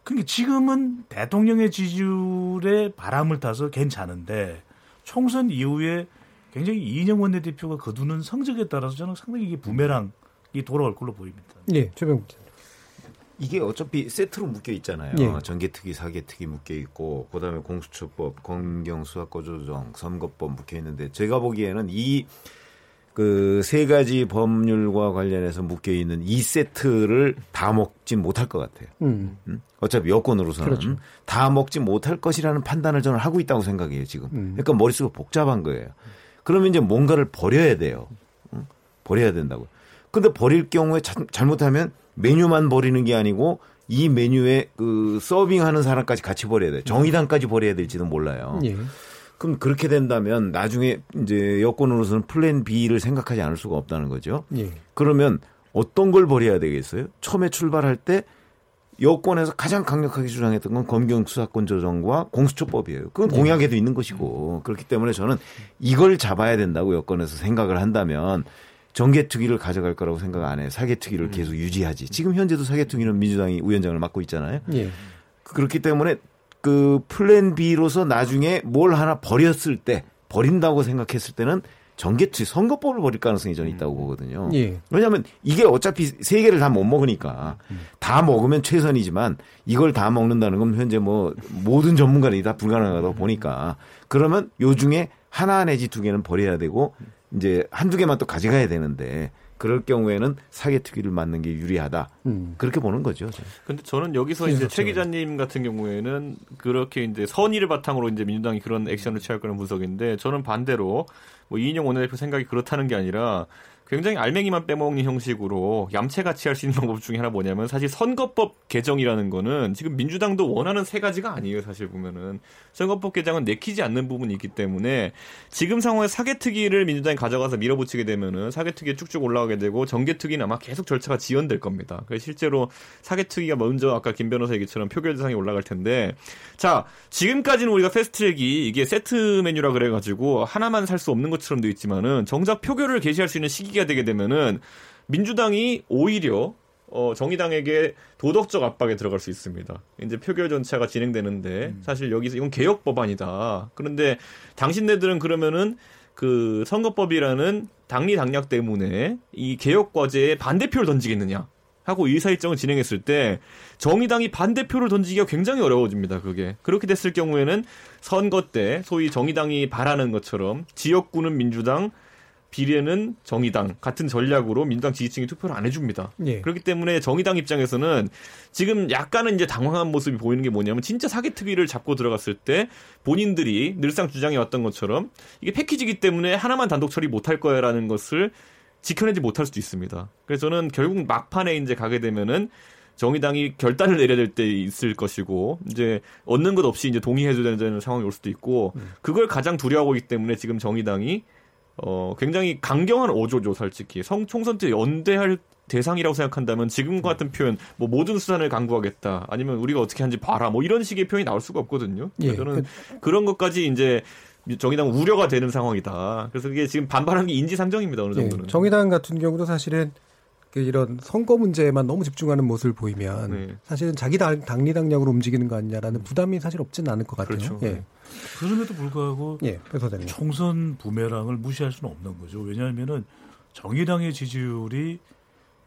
그러니까 지금은 대통령의 지지율에 바람을 타서 괜찮은데 총선 이후에 굉장히 이인영 원내대표가 거두는 성적에 따라서 저는 상당히 이게 부메랑이 돌아올 걸로 보입니다. 네, 최병묵 기자님. 이게 어차피 세트로 묶여 있잖아요. 네. 정개특위, 사개특위 묶여 있고 그다음에 공수처법, 검경수사과조정, 선거법 묶여 있는데 제가 보기에는 이 그 세 가지 법률과 관련해서 묶여 있는 이 세트를 다 먹지 못할 것 같아요. 어차피 여권으로서는 다 먹지 못할 것이라는 판단을 저는 하고 있다고 생각해요 지금. 그러니까 머릿속이 복잡한 거예요. 그러면 이제 뭔가를 버려야 돼요. 버려야 된다고. 근데 버릴 경우에 잘못하면 메뉴만 버리는 게 아니고 이 메뉴에 그 서빙하는 사람까지 같이 버려야 돼요. 정의당까지 버려야 될지도 몰라요. 예. 그럼 그렇게 된다면 나중에 이제 여권으로서는 플랜 B를 생각하지 않을 수가 없다는 거죠. 예. 그러면 어떤 걸 버려야 되겠어요? 처음에 출발할 때 여권에서 가장 강력하게 주장했던 건 검경수사권 조정과 공수처법이에요. 그건 공약에도 있는 것이고 그렇기 때문에 저는 이걸 잡아야 된다고 여권에서 생각을 한다면 정개특위를 가져갈 거라고 생각 안 해. 사개특위를 계속 유지하지. 지금 현재도 사개특위는 민주당이 위원장을 맡고 있잖아요. 예. 그렇기 때문에 그 플랜 B로서 나중에 뭘 하나 버렸을 때, 버린다고 생각했을 때는 정개특위 선거법을 버릴 가능성이 저는 있다고 보거든요. 예. 왜냐하면 이게 어차피 세 개를 다 못 먹으니까 다 먹으면 최선이지만 이걸 다 먹는다는 건 현재 뭐 모든 전문가들이 다 불가능하다고 보니까 그러면 요 중에 하나 내지 두 개는 버려야 되고 이제 한두 개만 또 가져가야 되는데 그럴 경우에는 사개특위를 맡는 게 유리하다. 그렇게 보는 거죠. 그런데 저는 여기서 이제 최 기자님 같은 경우에는 그렇게 이제 선의를 바탕으로 이제 민주당이 그런 액션을 취할 거라는 분석인데 저는 반대로 뭐 이인영 원내대표 생각이 그렇다는 게 아니라 굉장히 알맹이만 빼먹는 형식으로 얌체같이 할 수 있는 방법 중에 하나 뭐냐면 사실 선거법 개정이라는 거는 지금 민주당도 원하는 세 가지가 아니에요. 사실 보면은 선거법 개정은 내키지 않는 부분이 있기 때문에 지금 상황에 사개특위를 민주당이 가져가서 밀어붙이게 되면은 사개특위에 쭉쭉 올라가게 되고 정개특위는 아마 계속 절차가 지연될 겁니다. 그래서 실제로 사개특위가 먼저 아까 김 변호사 얘기처럼 표결 대상에 올라갈 텐데 자 지금까지는 우리가 패스트트랙이 이게 세트 메뉴라 그래가지고 하나만 살 수 없는 것처럼 되어 있지만은 정작 표결을 개시할 수 있는 시기가 되게 되면은 민주당이 오히려 정의당에게 도덕적 압박에 들어갈 수 있습니다. 이제 표결 전차가 진행되는데 사실 여기서 이건 개혁 법안이다. 그런데 당신네들은 그러면은 그 선거법이라는 당리당략 때문에 이 개혁 과제에 반대표를 던지겠느냐 하고 의사일정을 진행했을 때 정의당이 반대표를 던지기가 굉장히 어려워집니다. 그게 그렇게 됐을 경우에는 선거 때 소위 정의당이 바라는 것처럼 지역구는 민주당 비례는 정의당 같은 전략으로 민주당 지지층이 투표를 안 해줍니다. 예. 그렇기 때문에 정의당 입장에서는 지금 약간은 이제 당황한 모습이 보이는 게 뭐냐면 진짜 사개특위를 잡고 들어갔을 때 본인들이 늘상 주장해왔던 것처럼 이게 패키지이기 때문에 하나만 단독 처리 못할 거야라는 것을 지켜내지 못할 수도 있습니다. 그래서 저는 결국 막판에 이제 가게 되면은 정의당이 결단을 내려야 될 때 있을 것이고 이제 얻는 것 없이 이제 동의해줘야 되는 상황이 올 수도 있고 그걸 가장 두려워하고 있기 때문에 지금 정의당이 굉장히 강경한 어조죠, 솔직히. 총선 때 연대할 대상이라고 생각한다면 지금과 같은 표현, 뭐 모든 수단을 강구하겠다, 아니면 우리가 어떻게 하는지 봐라, 뭐 이런 식의 표현이 나올 수가 없거든요. 예. 저는 그런 것까지 이제 정의당 우려가 되는 상황이다. 그래서 이게 지금 반발한 게 인지상정입니다, 어느 정도는. 예. 정의당 같은 경우도 사실은 이런 선거 문제에만 너무 집중하는 모습을 보이면 네. 사실은 자기 당리당략으로 움직이는 거 아니냐라는 부담이 사실 없진 않을 것 같아요. 그렇죠. 예. 그럼에도 불구하고 예, 총선 부메랑을 무시할 수는 없는 거죠. 왜냐하면은 정의당의 지지율이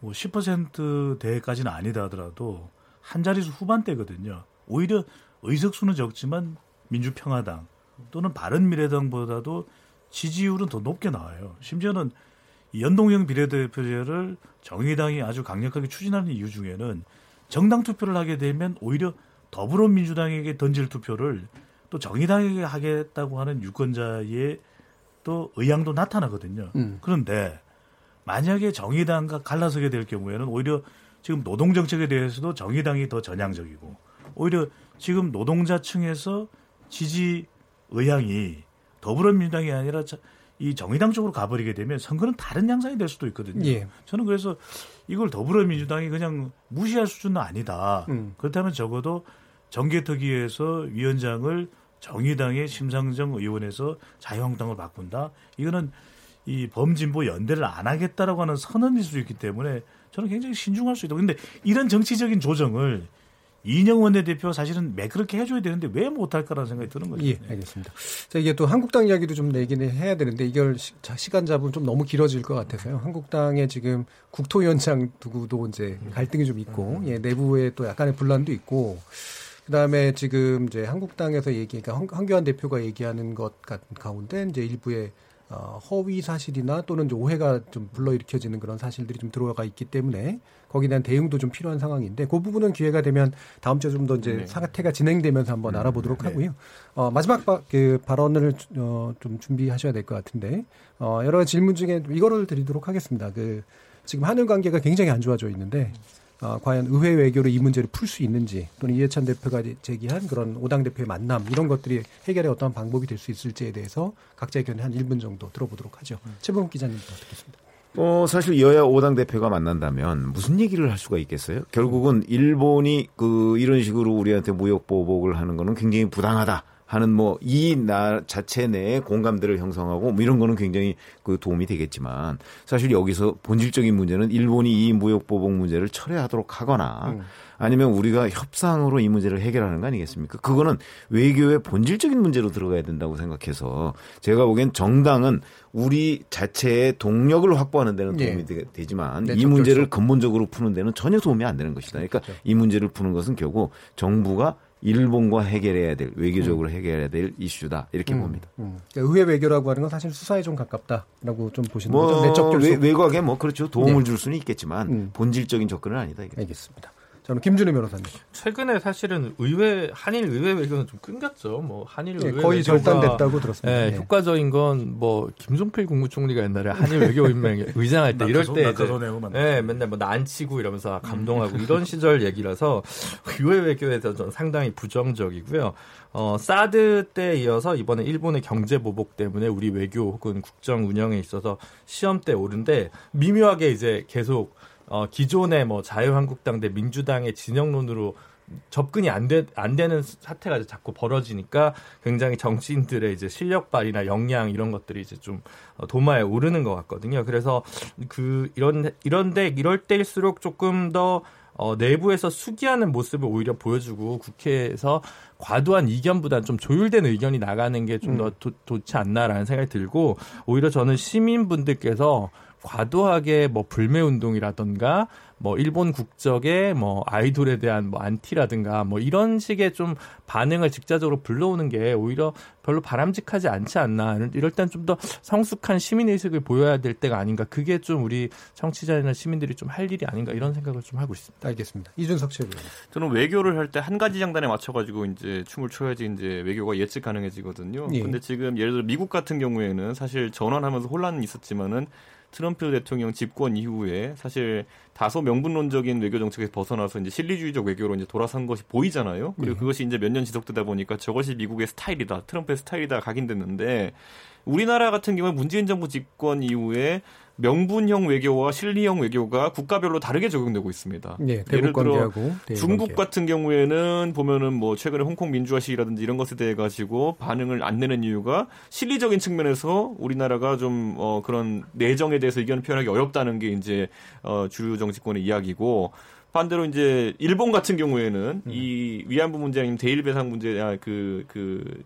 뭐 10%대까지는 아니다 하더라도 한 자릿수 후반대거든요. 오히려 의석수는 적지만 민주평화당 또는 바른미래당보다도 지지율은 더 높게 나와요. 심지어는 연동형 비례대표제를 정의당이 아주 강력하게 추진하는 이유 중에는 정당 투표를 하게 되면 오히려 더불어민주당에게 던질 투표를 또 정의당에게 하겠다고 하는 유권자의 또 의향도 나타나거든요. 그런데 만약에 정의당과 갈라서게 될 경우에는 오히려 지금 노동정책에 대해서도 정의당이 더 전향적이고 오히려 지금 노동자층에서 지지 의향이 더불어민주당이 아니라 이 정의당 쪽으로 가버리게 되면 선거는 다른 양상이 될 수도 있거든요. 예. 저는 그래서 이걸 더불어민주당이 그냥 무시할 수준은 아니다. 그렇다면 적어도 정개특위에서 위원장을 정의당의 심상정 의원에서 자유한국당을 바꾼다. 이거는 이 범진보 연대를 안 하겠다라고 하는 선언일 수 있기 때문에 저는 굉장히 신중할 수 있다. 그런데 이런 정치적인 조정을 이인영 원내대표 사실은 매끄럽게 해줘야 되는데 왜 못할까라는 생각이 드는 거죠. 예, 알겠습니다. 자, 이게 또 한국당 이야기도 좀 내기는 해야 되는데 이걸 시간 잡으면 좀 너무 길어질 것 같아서요. 한국당에 지금 국토위원장 두고도 이제 갈등이 좀 있고 예, 내부에 또 약간의 분란도 있고 그다음에 지금 이제 한국당에서 그러니까 황교안 대표가 얘기하는 것 같은 가운데 이제 일부의 허위 사실이나 또는 이제 오해가 좀 불러일으켜지는 그런 사실들이 좀 들어가 있기 때문에 거기에 대한 대응도 좀 필요한 상황인데 그 부분은 기회가 되면 다음 주에 좀 더 이제 사태가 진행되면서 한번 알아보도록 하고요. 마지막 발언을 좀 준비하셔야 될 것 같은데 여러 가지 질문 중에 이거를 드리도록 하겠습니다. 지금 한일 관계가 굉장히 안 좋아져 있는데 과연 의회 외교로 이 문제를 풀 수 있는지 또는 이해찬 대표가 제기한 그런 오당 대표의 만남 이런 것들이 해결의 어떤 방법이 될 수 있을지에 대해서 각자의 견해 한 1분 정도 들어보도록 하죠. 최병묵 기자님도 듣겠습니다. 사실 여야 오당 대표가 만난다면 무슨 얘기를 할 수가 있겠어요? 결국은 일본이 이런 식으로 우리한테 무역 보복을 하는 거는 굉장히 부당하다 하는 뭐 이 나 자체 내에 공감대를 형성하고 뭐 이런 거는 굉장히 그 도움이 되겠지만 사실 여기서 본질적인 문제는 일본이 이 무역보복 문제를 철회하도록 하거나 아니면 우리가 협상으로 이 문제를 해결하는 거 아니겠습니까? 그거는 외교의 본질적인 문제로 들어가야 된다고 생각해서 제가 보기엔 정당은 우리 자체의 동력을 확보하는 데는 도움이 되지만 이 문제를 근본적으로 푸는 데는 전혀 도움이 안 되는 것이다. 그러니까 그렇죠. 이 문제를 푸는 것은 결국 정부가 일본과 해결해야 될 외교적으로 해결해야 될 이슈다 이렇게 봅니다. 그러니까 의회 외교라고 하는 건 사실 수사에 좀 가깝다라고 좀 보시는 거죠. 내적 결속. 외곽에 뭐 그렇죠 도움을 줄 수는 있겠지만 본질적인 접근은 아니다. 이게. 알겠습니다. 저는 김준우 변호사님. 최근에 사실은 의회 한일 의회 외교는 좀 끊겼죠. 뭐 한일 의회 거의 절단됐다고 들었습니다. 네, 효과적인 건 뭐 김종필 국무총리가 옛날에 한일 외교 인명 의장할 때 이럴 때 네, 맨날 뭐 난치고 이러면서 감동하고 이런 시절 얘기라서 의회 외교에 대해서 저는 상당히 부정적이고요. 사드 때 이어서 이번에 일본의 경제 보복 때문에 우리 외교 혹은 국정 운영에 있어서 시험대 오른데 미묘하게 이제 계속 기존의 뭐 자유한국당 대 민주당의 진영론으로 접근이 안 되는 사태가 자꾸 벌어지니까 굉장히 정치인들의 이제 실력 발휘나 역량 이런 것들이 이제 좀 도마에 오르는 것 같거든요. 그래서 이럴 때일수록 조금 더 내부에서 숙의하는 모습을 오히려 보여주고 국회에서 과도한 이견보다 좀 조율된 의견이 나가는 게 좀 더 좋지 않나라는 생각이 들고 오히려 저는 시민분들께서 과도하게 뭐 불매 운동이라든가 뭐 일본 국적의 뭐 아이돌에 대한 뭐 안티라든가 뭐 이런 식의 좀 반응을 직접적으로 불러오는 게 오히려 별로 바람직하지 않지 않나. 이럴 땐 좀 더 성숙한 시민 의식을 보여야 될 때가 아닌가. 그게 좀 우리 청취자이나 시민들이 좀 할 일이 아닌가 이런 생각을 좀 하고 있습니다. 알겠습니다. 이준석 최의배. 저는 외교를 할 때 한 가지 장단에 맞춰가지고 이제 춤을 춰야지 이제 외교가 예측 가능해지거든요. 그런데 지금 예를 들어 미국 같은 경우에는 사실 전환하면서 혼란이 있었지만은. 트럼프 대통령 집권 이후에 사실 다소 명분론적인 외교 정책에서 벗어나서 이제 실리주의적 외교로 이제 돌아선 것이 보이잖아요. 그리고 그것이 이제 몇 년 지속되다 보니까 저것이 미국의 스타일이다, 트럼프의 스타일이다 각인됐는데 우리나라 같은 경우에 문재인 정부 집권 이후에 명분형 외교와 실리형 외교가 국가별로 다르게 적용되고 있습니다. 네, 예를 들어 중국 같은 경우에는 보면은 뭐 최근에 홍콩 민주화 시위라든지 이런 것에 대해 가지고 반응을 안 내는 이유가 실리적인 측면에서 우리나라가 좀 그런 내정에 대해서 의견을 표현하기 어렵다는 게 이제 주류 정치권의 이야기고. 반대로 이제 일본 같은 경우에는 이 위안부 문제 아니면 대일 배상 문제 그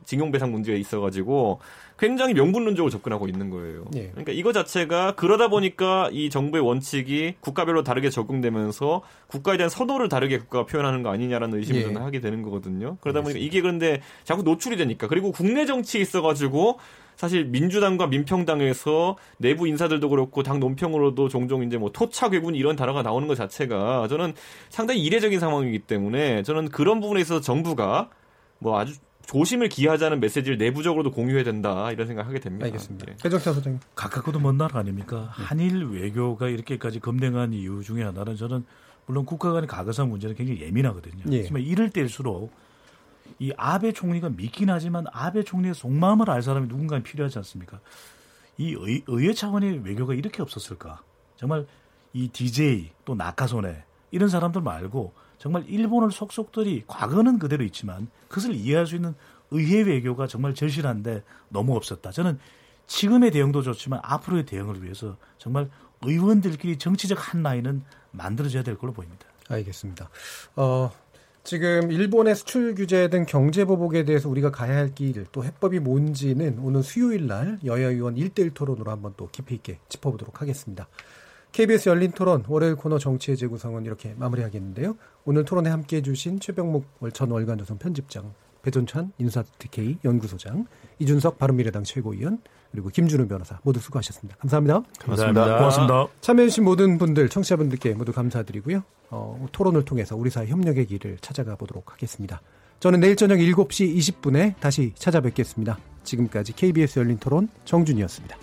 징용 배상 문제에 있어 가지고 굉장히 명분론적으로 접근하고 있는 거예요. 예. 그러니까 이거 자체가 그러다 보니까 이 정부의 원칙이 국가별로 다르게 적용되면서 국가에 대한 선호를 다르게 국가가 표현하는 거 아니냐라는 의심을 저는 하게 되는 거거든요. 그러다 보니까 이게 그런데 자꾸 노출이 되니까 그리고 국내 정치에 있어 가지고 사실 민주당과 민평당에서 내부 인사들도 그렇고 당 논평으로도 종종 이제 뭐 토착괴군 이런 단어가 나오는 것 자체가 저는 상당히 이례적인 상황이기 때문에 저는 그런 부분에 있어서 정부가 뭐 아주 조심을 기하자는 메시지를 내부적으로도 공유해야 된다 이런 생각하게 됩니다. 알겠습니다. 배종찬 소장님. 가깝고도 먼 나라 아닙니까? 한일 외교가 이렇게까지 검증한 이유 중에 하나는 저는 물론 국가 간의 과거사 문제는 굉장히 예민하거든요. 하지만 이럴 때일수록 이 아베 총리가 믿긴 하지만 아베 총리의 속마음을 알 사람이 누군가 필요하지 않습니까? 이 의회 차원의 외교가 이렇게 없었을까? 정말 이 DJ 또 나카소네 이런 사람들 말고 정말 일본을 속속들이 과거는 그대로 있지만 그것을 이해할 수 있는 의회 외교가 정말 절실한데 너무 없었다. 저는 지금의 대응도 좋지만 앞으로의 대응을 위해서 정말 의원들끼리 정치적 한 라인은 만들어져야 될 걸로 보입니다. 알겠습니다. 지금 일본의 수출 규제 등 경제 보복에 대해서 우리가 가야 할 길, 또 해법이 뭔지는 오늘 수요일 날 여야 의원 1대1 토론으로 한번 또 깊이 있게 짚어보도록 하겠습니다. KBS 열린 토론 월요일 코너 정치의 재구성은 이렇게 마무리하겠는데요. 오늘 토론에 함께해 주신 최병묵 전 월간조선 편집장, 배종찬 인사이트K 연구소장, 이준석 바른미래당 최고위원, 그리고 김준우 변호사 모두 수고하셨습니다. 감사합니다. 감사합니다. 고맙습니다. 참여해주신 모든 분들, 청취자분들께 모두 감사드리고요. 토론을 통해서 우리 사회 협력의 길을 찾아가 보도록 하겠습니다. 저는 내일 저녁 7시 20분에 다시 찾아뵙겠습니다. 지금까지 KBS 열린 토론 정준이었습니다.